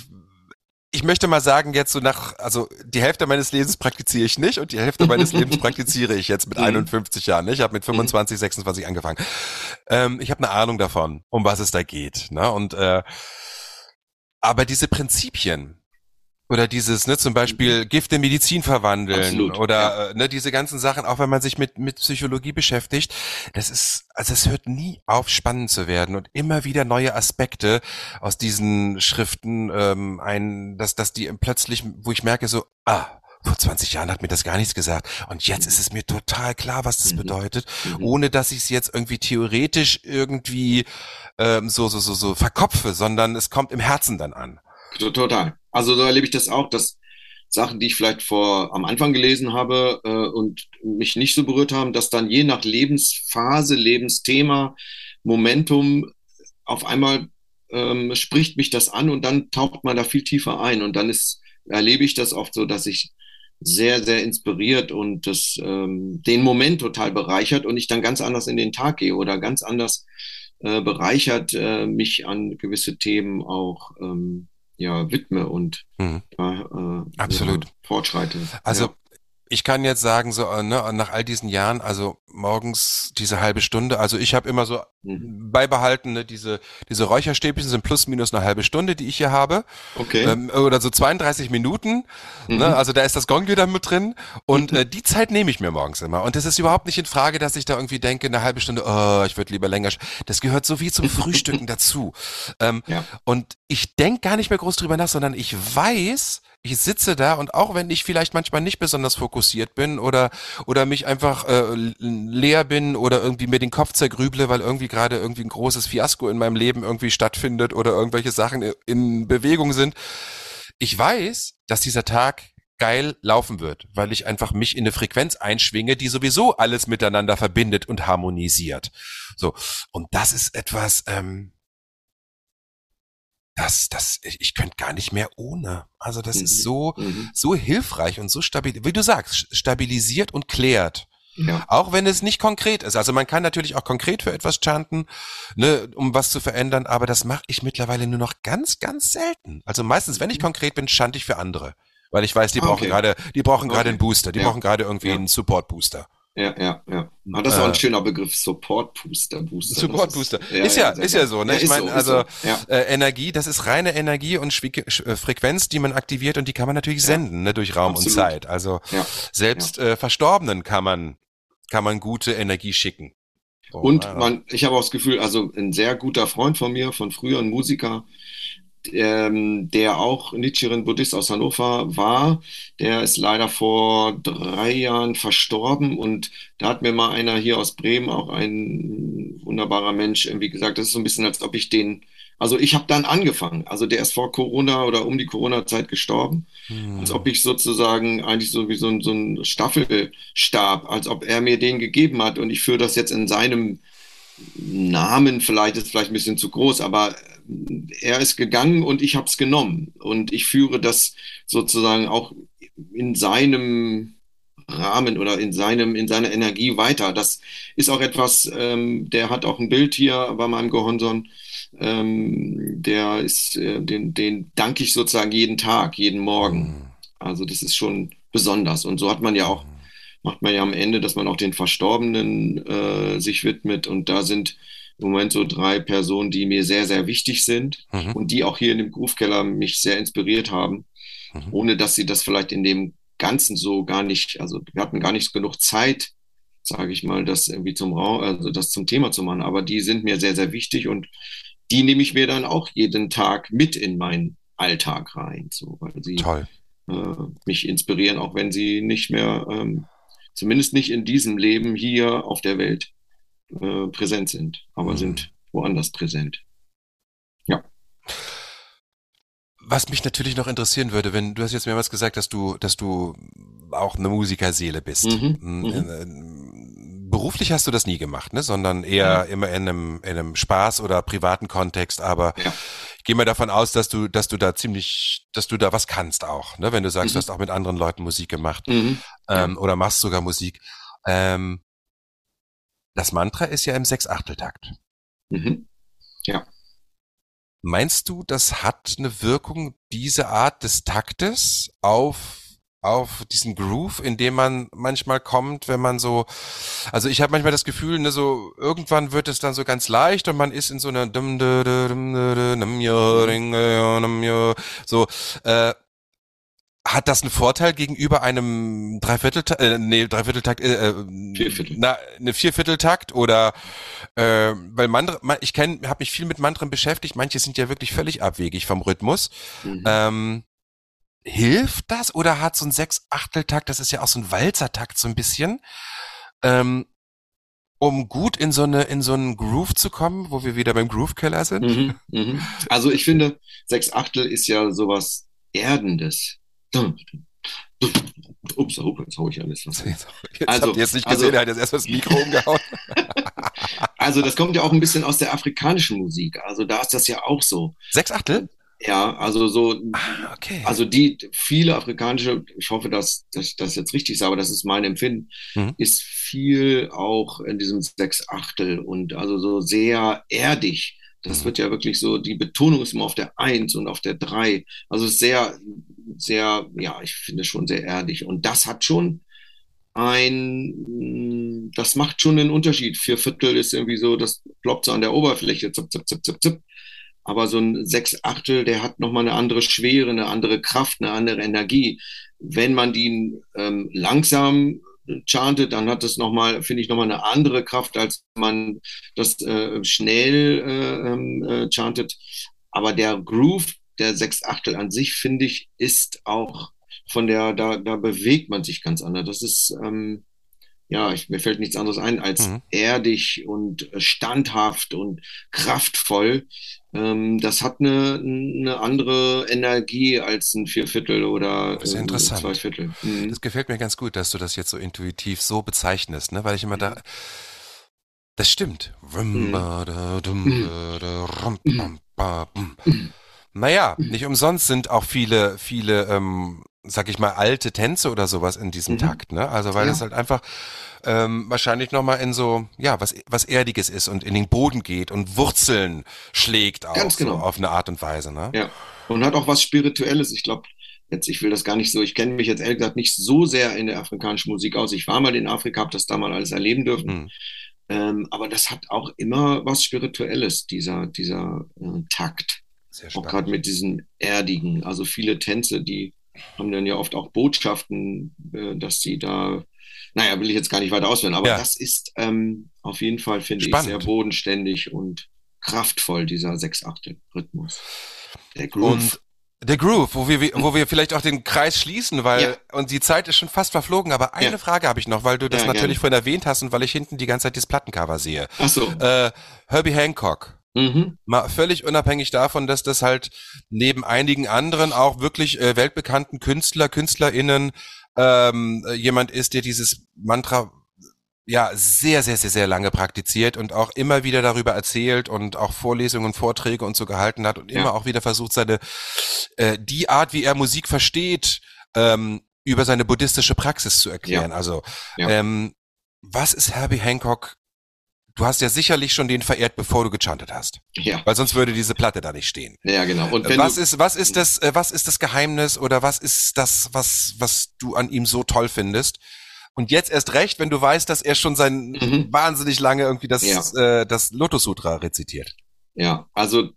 Ich möchte mal sagen, jetzt so nach, also die Hälfte meines Lebens praktiziere ich nicht und die Hälfte meines Lebens praktiziere ich jetzt mit einundfünfzig Jahren. Ich habe mit fünfundzwanzig, sechsundzwanzig angefangen. Ähm, ich habe eine Ahnung davon, um was es da geht. Ne? Und äh, aber diese Prinzipien oder dieses, ne, zum Beispiel Gift in Medizin verwandeln Absolut, oder ja. ne, diese ganzen Sachen, auch wenn man sich mit mit Psychologie beschäftigt, das ist, also es hört nie auf, spannend zu werden und immer wieder neue Aspekte aus diesen Schriften, ähm, ein, dass dass die plötzlich, wo ich merke so, ah, vor zwanzig Jahren hat mir das gar nichts gesagt und jetzt ist es mir total klar, was das mhm. bedeutet, mhm. ohne dass ich es jetzt irgendwie theoretisch irgendwie ähm, so so so so verkopfe, sondern es kommt im Herzen dann an. Total. Also so erlebe ich das auch, dass Sachen, die ich vielleicht vor am Anfang gelesen habe äh, und mich nicht so berührt haben, dass dann je nach Lebensphase, Lebensthema, Momentum auf einmal ähm, spricht mich das an und dann taucht man da viel tiefer ein und dann ist, erlebe ich das oft so, dass ich sehr, sehr inspiriert und das ähm, den Moment total bereichert und ich dann ganz anders in den Tag gehe oder ganz anders äh, bereichert äh, mich an gewisse Themen auch ähm, ja, widme und mhm. äh, Absolut. Ja, fortschreite. Also ja. ich kann jetzt sagen, so ne, nach all diesen Jahren, also morgens diese halbe Stunde, also ich habe immer so mhm. beibehalten, ne, diese diese Räucherstäbchen sind plus minus eine halbe Stunde, die ich hier habe. Okay. Ähm, oder so zweiunddreißig Minuten, mhm. ne, also da ist das Gong wieder mit drin und mhm. äh, die Zeit nehme ich mir morgens immer und das ist überhaupt nicht in Frage, dass ich da irgendwie denke, eine halbe Stunde, oh, ich würde lieber länger, sch- das gehört so viel zum Frühstücken dazu. Ähm, ja. Und ich denke gar nicht mehr groß drüber nach, sondern ich weiß, ich sitze da und auch wenn ich vielleicht manchmal nicht besonders fokussiert bin oder oder mich einfach äh, leer bin oder irgendwie mir den Kopf zergrüble, weil irgendwie gerade irgendwie ein großes Fiasko in meinem Leben irgendwie stattfindet oder irgendwelche Sachen in Bewegung sind. Ich weiß, dass dieser Tag geil laufen wird, weil ich einfach mich in eine Frequenz einschwinge, die sowieso alles miteinander verbindet und harmonisiert. So. Und das ist etwas, ähm, das, das, ich könnte gar nicht mehr ohne. Also das mhm. ist so, mhm. so hilfreich und so stabil, wie du sagst, stabilisiert und klärt. Ja. Auch wenn es nicht konkret ist. Also man kann natürlich auch konkret für etwas chanten, ne, um was zu verändern, aber das mache ich mittlerweile nur noch ganz, ganz selten. Also meistens, wenn ich konkret bin, chante ich für andere. Weil ich weiß, die brauchen okay. gerade, die brauchen okay. gerade einen Booster, die ja. brauchen gerade irgendwie ja. einen Support-Booster. Ja, ja, ja. Und das ist äh, auch ein schöner Begriff, Support-Booster. Booster, Support-Booster. Ist ja, ist ja, ja, ist ja so. Ne? Ja, ich meine, so, also so. Ja. äh, Energie, das ist reine Energie und Schwick äh, Frequenz, die man aktiviert und die kann man natürlich ja. senden, ne, durch Raum Absolut. Und Zeit. Also ja. selbst ja. Äh, Verstorbenen kann man, kann man gute Energie schicken. So, und also. man, ich habe auch das Gefühl, also ein sehr guter Freund von mir, von früher, ein Musiker, Ähm, der auch Nichiren-Buddhist aus Hannover war, der ist leider vor drei Jahren verstorben und da hat mir mal einer hier aus Bremen, auch ein wunderbarer Mensch, irgendwie gesagt, das ist so ein bisschen, als ob ich den, also ich habe dann angefangen, also der ist vor Corona oder um die Corona-Zeit gestorben, mhm. als ob ich sozusagen eigentlich so wie so ein, so ein Staffelstab, als ob er mir den gegeben hat und ich führe das jetzt in seinem Namen, vielleicht ist vielleicht ein bisschen zu groß, aber er ist gegangen und ich habe es genommen und ich führe das sozusagen auch in seinem Rahmen oder in seinem in seiner Energie weiter. Das ist auch etwas, ähm, der hat auch ein Bild hier bei meinem Gohonzon, ähm, der ist, äh, den, den danke ich sozusagen jeden Tag, jeden Morgen. Also das ist schon besonders und so hat man ja auch macht man ja am Ende, dass man auch den Verstorbenen äh, sich widmet. Und da sind im Moment so drei Personen, die mir sehr, sehr wichtig sind mhm. und die auch hier in dem Groove-Keller mich sehr inspiriert haben, mhm. ohne dass sie das vielleicht in dem Ganzen so gar nicht, also wir hatten gar nicht genug Zeit, sage ich mal, das irgendwie zum Raum, also das zum Thema zu machen. Aber die sind mir sehr, sehr wichtig und die nehme ich mir dann auch jeden Tag mit in meinen Alltag rein, so, weil sie äh, mich inspirieren, auch wenn sie nicht mehr ähm, zumindest nicht in diesem Leben hier auf der Welt äh, präsent sind, aber mhm. sind woanders präsent. Ja. Was mich natürlich noch interessieren würde, wenn du hast jetzt mehrmals gesagt, dass du, dass du auch eine Musikerseele bist. Mhm. Mhm. Beruflich hast du das nie gemacht, ne? Sondern eher mhm. immer in einem, in einem Spaß oder privaten Kontext. Aber ja. ich gehe mal davon aus, dass du, dass du da ziemlich, dass du da was kannst auch, ne? Wenn du sagst, mhm. du hast auch mit anderen Leuten Musik gemacht mhm. ähm, ja. oder machst sogar Musik. Ähm, das Mantra ist ja im Sechsachteltakt. Mhm. Ja. Meinst du, das hat eine Wirkung, diese Art des Taktes auf auf diesen Groove, in dem man manchmal kommt, wenn man so, also ich habe manchmal das Gefühl, ne, so irgendwann wird es dann so ganz leicht und man ist in so einer so äh, hat das einen Vorteil gegenüber einem Dreivierteltakt, äh, nee, Dreivierteltakt, äh, Vierviertel. na, eine Viervierteltakt oder, äh, weil Mantra, ich kenn, habe mich viel mit Mantren beschäftigt, manche sind ja wirklich völlig abwegig vom Rhythmus. Mhm. Ähm, hilft das oder hat so ein Sechsachteltakt, das ist ja auch so ein Walzertakt so ein bisschen, ähm, um gut in so eine, in so einen Groove zu kommen, wo wir wieder beim Groove-Keller sind? Mhm, mhm. Also ich finde, Sechsachtel ist ja sowas Erdendes. Ups, jetzt hau ich alles was. Jetzt, jetzt also, habt ihr jetzt nicht gesehen, also, er hat jetzt erst das Mikro umgehauen. Also das kommt ja auch ein bisschen aus der afrikanischen Musik. Also da ist das ja auch so. Sechsachtel? Ja, also so, ah, okay. also die viele afrikanische, ich hoffe, dass, dass ich das jetzt richtig sage, aber das ist mein Empfinden, mhm. ist viel auch in diesem Sechsachtel und also so sehr erdig. Das wird ja wirklich so, die Betonung ist immer auf der Eins und auf der Drei. Also sehr, sehr, ja, ich finde schon sehr erdig. Und das hat schon ein, das macht schon einen Unterschied. Vier Viertel ist irgendwie so, das ploppt so an der Oberfläche, zip, zip, zip, zip, zip. Aber so ein Sechsachtel, der hat nochmal eine andere Schwere, eine andere Kraft, eine andere Energie. Wenn man die ähm, langsam chantet, dann hat das nochmal, finde ich, nochmal eine andere Kraft, als man das äh, schnell äh, äh, chantet. Aber der Groove, der Sechsachtel an sich, finde ich, ist auch von der, da, da bewegt man sich ganz anders. Das ist, ähm, ja, ich, mir fällt nichts anderes ein, als mhm. erdig und standhaft und kraftvoll. Ähm, das hat eine, eine andere Energie als ein Vierviertel oder das ist ähm, interessant. Zwei Viertel. Mhm. Das gefällt mir ganz gut, dass du das jetzt so intuitiv so bezeichnest, ne? Weil ich immer mhm. da... Das stimmt. Mhm. Naja, nicht umsonst sind auch viele, viele, ähm, sag ich mal, alte Tänze oder sowas in diesem mhm. Takt, ne? Also weil ja. es halt einfach ähm, wahrscheinlich nochmal in so, ja, was, was Erdiges ist und in den Boden geht und Wurzeln schlägt auch, ganz genau. so auf eine Art und Weise, ne? Ja, und hat auch was Spirituelles, ich glaube. Jetzt, ich will das gar nicht so, ich kenne mich jetzt ehrlich gesagt nicht so sehr in der afrikanischen Musik aus. Ich war mal in Afrika, habe das da mal alles erleben dürfen. Mhm. Ähm, aber das hat auch immer was Spirituelles, dieser, dieser äh, Takt. Sehr spannend. Auch gerade mit diesen Erdigen. Also viele Tänze, die haben dann ja oft auch Botschaften, äh, dass sie da, naja, will ich jetzt gar nicht weiter ausführen, aber ja. das ist ähm, auf jeden Fall, finde ich, sehr bodenständig und kraftvoll, dieser Sechs-Achtel-Rhythmus. Der Groove. Und der Groove, wo wir, wo wir vielleicht auch den Kreis schließen, weil, ja. und die Zeit ist schon fast verflogen, aber eine ja. Frage habe ich noch, weil du das ja, natürlich gerne. vorhin erwähnt hast und weil ich hinten die ganze Zeit das Plattencover sehe. Ach so. Äh, Herbie Hancock. Mhm. Mal völlig unabhängig davon, dass das halt neben einigen anderen auch wirklich äh, weltbekannten Künstler, KünstlerInnen ähm, jemand ist, der dieses Mantra ja sehr, sehr, sehr, sehr lange praktiziert und auch immer wieder darüber erzählt und auch Vorlesungen und Vorträge und so gehalten hat und ja. immer auch wieder versucht, seine äh, die Art, wie er Musik versteht, ähm, über seine buddhistische Praxis zu erklären. Ja. Also, ja. Ähm, was ist Herbie Hancock? Du hast ja sicherlich schon den verehrt, bevor du gechantet hast. Ja. Weil sonst würde diese Platte da nicht stehen. Ja, genau. Und wenn was, du, ist, was, ist das, was ist das Geheimnis oder was ist das, was, was du an ihm so toll findest? Und jetzt erst recht, wenn du weißt, dass er schon sein mhm. wahnsinnig lange irgendwie das, ja. äh, das Lotus-Sutra rezitiert. Ja, also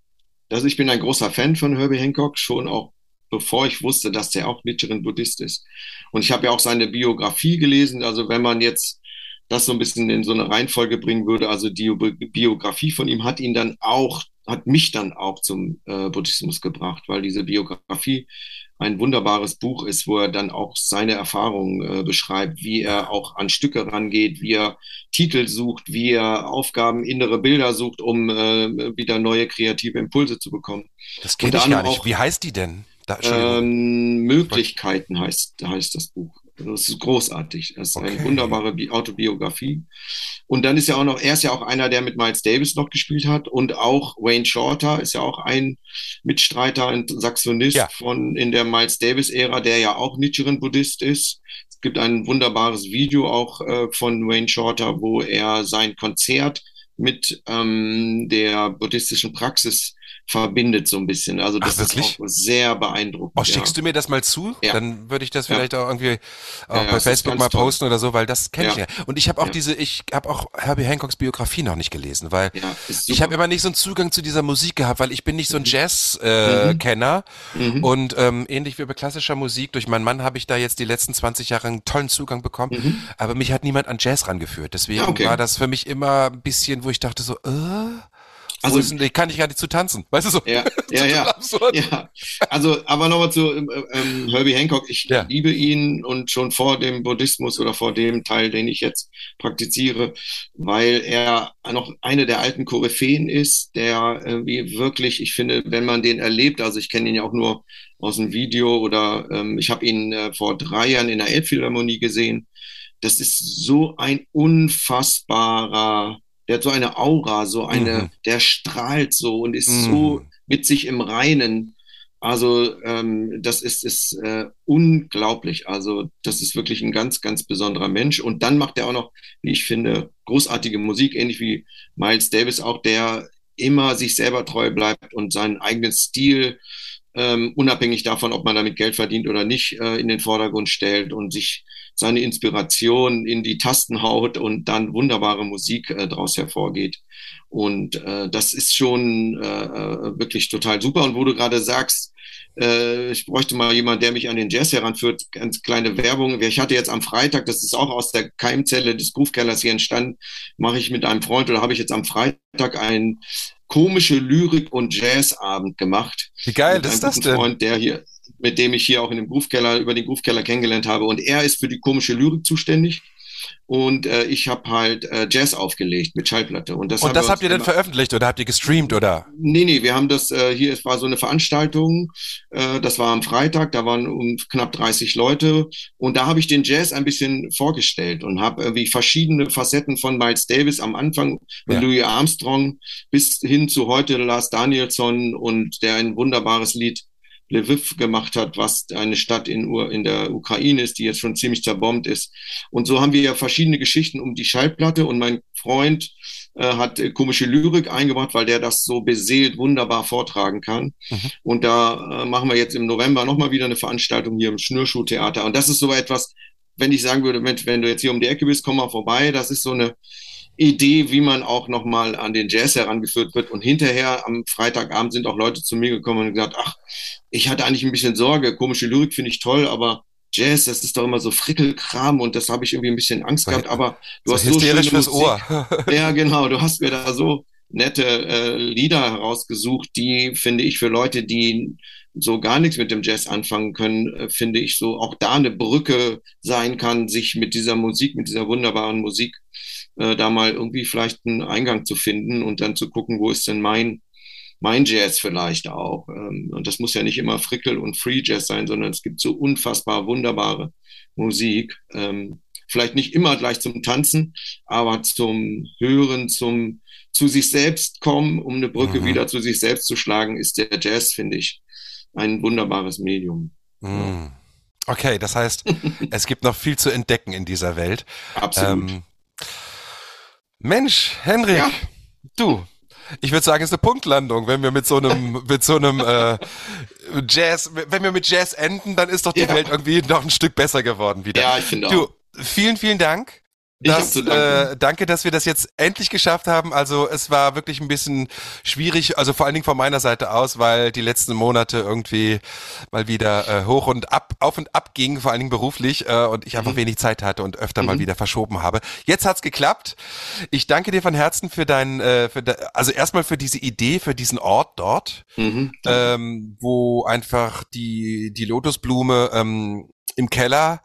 also ich bin ein großer Fan von Herbie Hancock, schon auch bevor ich wusste, dass der auch Nichiren-Buddhist ist. Und ich habe ja auch seine Biografie gelesen. Also wenn man jetzt das so ein bisschen in so eine Reihenfolge bringen würde, also die Biografie von ihm hat ihn dann auch, hat mich dann auch zum äh, Buddhismus gebracht, weil diese Biografie ein wunderbares Buch ist, wo er dann auch seine Erfahrungen äh, beschreibt, wie er auch an Stücke rangeht, wie er Titel sucht, wie er Aufgaben, innere Bilder sucht, um äh, wieder neue kreative Impulse zu bekommen. Das kenne ich gar nicht. Auch, wie heißt die denn? Da, ähm, Möglichkeiten heißt, heißt das Buch. Das ist großartig. Das ist okay. eine wunderbare Bi- Autobiografie. Und dann ist ja auch noch, er ist ja auch einer, der mit Miles Davis noch gespielt hat und auch Wayne Shorter ist ja auch ein Mitstreiter, ein Saxonist ja. von in der Miles Davis Ära, der ja auch Nichiren-Buddhist ist. Es gibt ein wunderbares Video auch äh, von Wayne Shorter, wo er sein Konzert mit ähm, der buddhistischen Praxis verbindet so ein bisschen. Also das Ach, ist auch sehr beeindruckend. Oh, schickst ja. du mir das mal zu? Ja. Dann würde ich das vielleicht ja. auch irgendwie auch ja, bei Facebook mal posten toll. Oder so, weil das kenne ja. ich ja. Und ich habe auch ja. diese, ich habe auch Herbie Hancocks Biografie noch nicht gelesen, weil ja, ich habe immer nicht so einen Zugang zu dieser Musik gehabt, weil ich bin nicht so ein mhm. Jazz-Kenner äh, mhm. mhm. und ähm, ähnlich wie bei klassischer Musik, durch meinen Mann habe ich da jetzt die letzten zwanzig Jahre einen tollen Zugang bekommen, mhm. aber mich hat niemand an Jazz rangeführt. Deswegen ja, okay. war das für mich immer ein bisschen, wo ich dachte so, äh, also ich kann dich gar nicht zu tanzen, weißt du so? Ja, ja, ja. ja. Also, aber nochmal zu ähm, Herbie Hancock. Ich ja. liebe ihn und schon vor dem Buddhismus oder vor dem Teil, den ich jetzt praktiziere, weil er noch eine der alten Koryphäen ist, der irgendwie wirklich, ich finde, wenn man den erlebt, also ich kenne ihn ja auch nur aus dem Video oder ähm, ich habe ihn äh, vor drei Jahren in der Elbphilharmonie gesehen. Das ist so ein unfassbarer Der hat so eine Aura, so eine, mhm. der strahlt so und ist mhm. so mit sich im Reinen. Also ähm, das ist, ist äh, unglaublich. Also das ist wirklich ein ganz, ganz besonderer Mensch. Und dann macht er auch noch, wie ich finde, großartige Musik, ähnlich wie Miles Davis auch, der immer sich selber treu bleibt und seinen eigenen Stil, ähm, unabhängig davon, ob man damit Geld verdient oder nicht, äh, in den Vordergrund stellt und sich seine Inspiration in die Tasten haut und dann wunderbare Musik äh, daraus hervorgeht. Und äh, das ist schon äh, wirklich total super. Und wo du gerade sagst, äh, ich bräuchte mal jemanden, der mich an den Jazz heranführt, ganz kleine Werbung. Ich hatte jetzt am Freitag, das ist auch aus der Keimzelle des Groove-Kellers hier entstanden, mache ich mit einem Freund oder habe ich jetzt am Freitag einen komische Lyrik- und Jazzabend gemacht. Wie geil ist das denn? Mit einem Freund, der hier... mit dem ich hier auch in dem Groove-Keller, über den Groove-Keller kennengelernt habe. Und er ist für die komische Lyrik zuständig. Und äh, ich habe halt äh, Jazz aufgelegt mit Schallplatte. Und das, und das habt ihr dann veröffentlicht oder habt ihr gestreamt, oder? Nee, nee, wir haben das äh, hier, es war so eine Veranstaltung, äh, das war am Freitag, da waren um knapp dreißig Leute. Und da habe ich den Jazz ein bisschen vorgestellt und habe irgendwie verschiedene Facetten von Miles Davis am Anfang und ja. Louis Armstrong bis hin zu heute Lars Danielsson und der ein wunderbares Lied Lviv gemacht hat, was eine Stadt in, U- in der Ukraine ist, die jetzt schon ziemlich zerbombt ist. Und so haben wir ja verschiedene Geschichten um die Schallplatte. Und mein Freund äh, hat komische Lyrik eingebracht, weil der das so beseelt wunderbar vortragen kann. Mhm. Und da äh, machen wir jetzt im November nochmal wieder eine Veranstaltung hier im Schnürschuhtheater. Und das ist so etwas, wenn ich sagen würde, Mensch, wenn du jetzt hier um die Ecke bist, komm mal vorbei. Das ist so eine Idee, wie man auch nochmal an den Jazz herangeführt wird. Und hinterher am Freitagabend sind auch Leute zu mir gekommen und gesagt, ach, ich hatte eigentlich ein bisschen Sorge, komische Lyrik finde ich toll, aber Jazz, das ist doch immer so Frickelkram und das habe ich irgendwie ein bisschen Angst gehabt, aber du so hast so schöne fürs Ohr. Ja, genau, du hast mir da so nette äh, Lieder herausgesucht, die, finde ich, für Leute, die so gar nichts mit dem Jazz anfangen können, äh, finde ich so auch da eine Brücke sein kann, sich mit dieser Musik, mit dieser wunderbaren Musik äh, da mal irgendwie vielleicht einen Eingang zu finden und dann zu gucken, wo ist denn mein mein Jazz vielleicht auch. Ähm, und das muss ja nicht immer Frickel und Free Jazz sein, sondern es gibt so unfassbar wunderbare Musik. Ähm, vielleicht nicht immer gleich zum Tanzen, aber zum Hören, zum zu sich selbst kommen, um eine Brücke mhm. wieder zu sich selbst zu schlagen, ist der Jazz, finde ich, ein wunderbares Medium. Mhm. Okay, das heißt, es gibt noch viel zu entdecken in dieser Welt. Absolut. Ähm, Mensch, Henrik, ja. du, ich würde sagen, es ist eine Punktlandung, wenn wir mit so einem, mit so einem äh, Jazz, wenn wir mit Jazz enden, dann ist doch die ja. Welt irgendwie noch ein Stück besser geworden wieder. Ja, ich finde auch. Du, vielen, vielen Dank. Das, äh, danke, dass wir das jetzt endlich geschafft haben. Also es war wirklich ein bisschen schwierig, also vor allen Dingen von meiner Seite aus, weil die letzten Monate irgendwie mal wieder äh, hoch und ab, auf und ab ging, vor allen Dingen beruflich äh, und ich mhm. einfach wenig Zeit hatte und öfter mhm. mal wieder verschoben habe. Jetzt hat's geklappt. Ich danke dir von Herzen für dein, äh, für de- also erstmal für diese Idee, für diesen Ort dort, mhm. ähm, wo einfach die die Lotusblume ähm, im Keller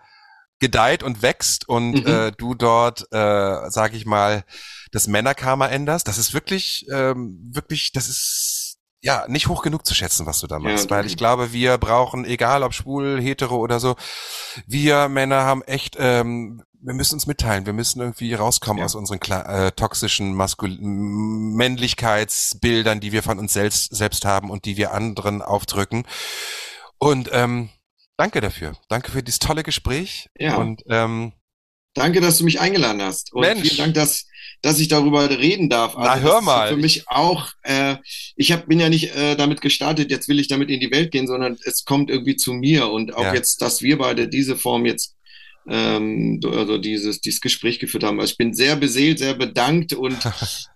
gedeiht und wächst und mhm. äh, du dort, äh, sag ich mal, das Männerkarma änderst. Das ist wirklich, ähm, wirklich, das ist ja nicht hoch genug zu schätzen, was du da machst, ja, weil ich glaube, wir brauchen, egal ob schwul, hetero oder so, wir Männer haben echt, ähm, wir müssen uns mitteilen, wir müssen irgendwie rauskommen ja. aus unseren kla- äh, toxischen Maskul- Männlichkeitsbildern, die wir von uns selbst selbst haben und die wir anderen aufdrücken. Und ähm, danke dafür. Danke für dieses tolle Gespräch. Ja. Und, ähm, danke, dass du mich eingeladen hast. Und Mensch. Vielen Dank, dass, dass ich darüber reden darf. Also, Na, hör mal. Für mich auch, äh, ich hab, bin ja nicht äh, damit gestartet, jetzt will ich damit in die Welt gehen, sondern es kommt irgendwie zu mir. Und auch ja. jetzt, dass wir beide diese Form jetzt, ähm, also dieses, dieses Gespräch geführt haben. Also ich bin sehr beseelt, sehr bedankt und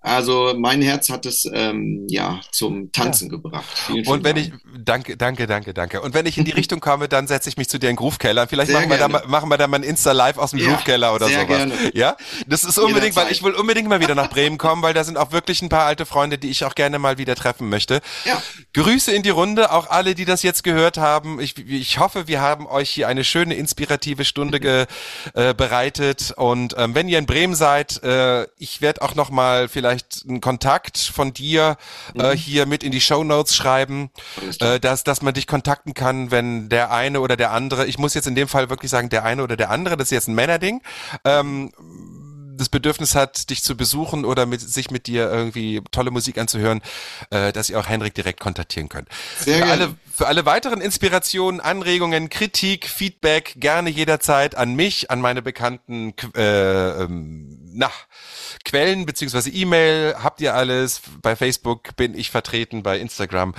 also mein Herz hat es ähm, ja zum Tanzen ja. gebracht. Vielen, vielen und wenn Dank. ich danke, danke, danke, danke. Und wenn ich in die Richtung komme, dann setze ich mich zu dir in den Groove-Keller. Vielleicht machen wir, da, machen wir da mal ein Insta-Live aus dem ja, Groove-Keller oder sehr sowas. Gerne. Ja, das ist unbedingt, weil ich will unbedingt mal wieder nach Bremen kommen, weil da sind auch wirklich ein paar alte Freunde, die ich auch gerne mal wieder treffen möchte. Ja. Grüße in die Runde, auch alle, die das jetzt gehört haben. Ich, ich hoffe, wir haben euch hier eine schöne, inspirative Stunde ge- Äh, bereitet und ähm, wenn ihr in Bremen seid, äh, ich werde auch nochmal vielleicht einen Kontakt von dir äh, mhm. hier mit in die Shownotes schreiben, äh, dass, dass man dich kontakten kann, wenn der eine oder der andere, ich muss jetzt in dem Fall wirklich sagen, der eine oder der andere, das ist jetzt ein Männerding, ähm, das Bedürfnis hat, dich zu besuchen oder mit, sich mit dir irgendwie tolle Musik anzuhören, äh, dass ihr auch Henrik direkt kontaktieren könnt. Sehr für, alle, für alle weiteren Inspirationen, Anregungen, Kritik, Feedback gerne jederzeit an mich, an meine bekannten äh, na, Quellen beziehungsweise E-Mail. Habt ihr alles? Bei Facebook bin ich vertreten, bei Instagram.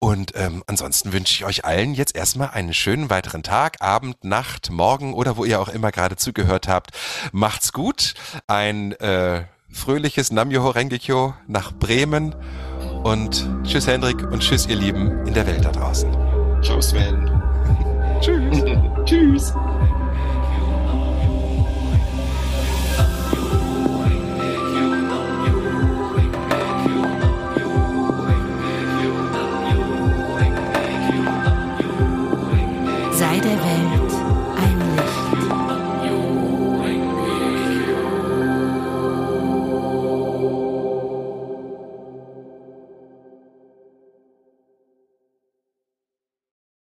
Und ähm, ansonsten wünsche ich euch allen jetzt erstmal einen schönen weiteren Tag, Abend, Nacht, Morgen oder wo ihr auch immer gerade zugehört habt. Macht's gut. Ein äh, fröhliches Nam-Myoho-Renge-Kyo nach Bremen und tschüss Henrik und tschüss ihr Lieben in der Welt da draußen. Ciao Sven. Tschüss. Tschüss.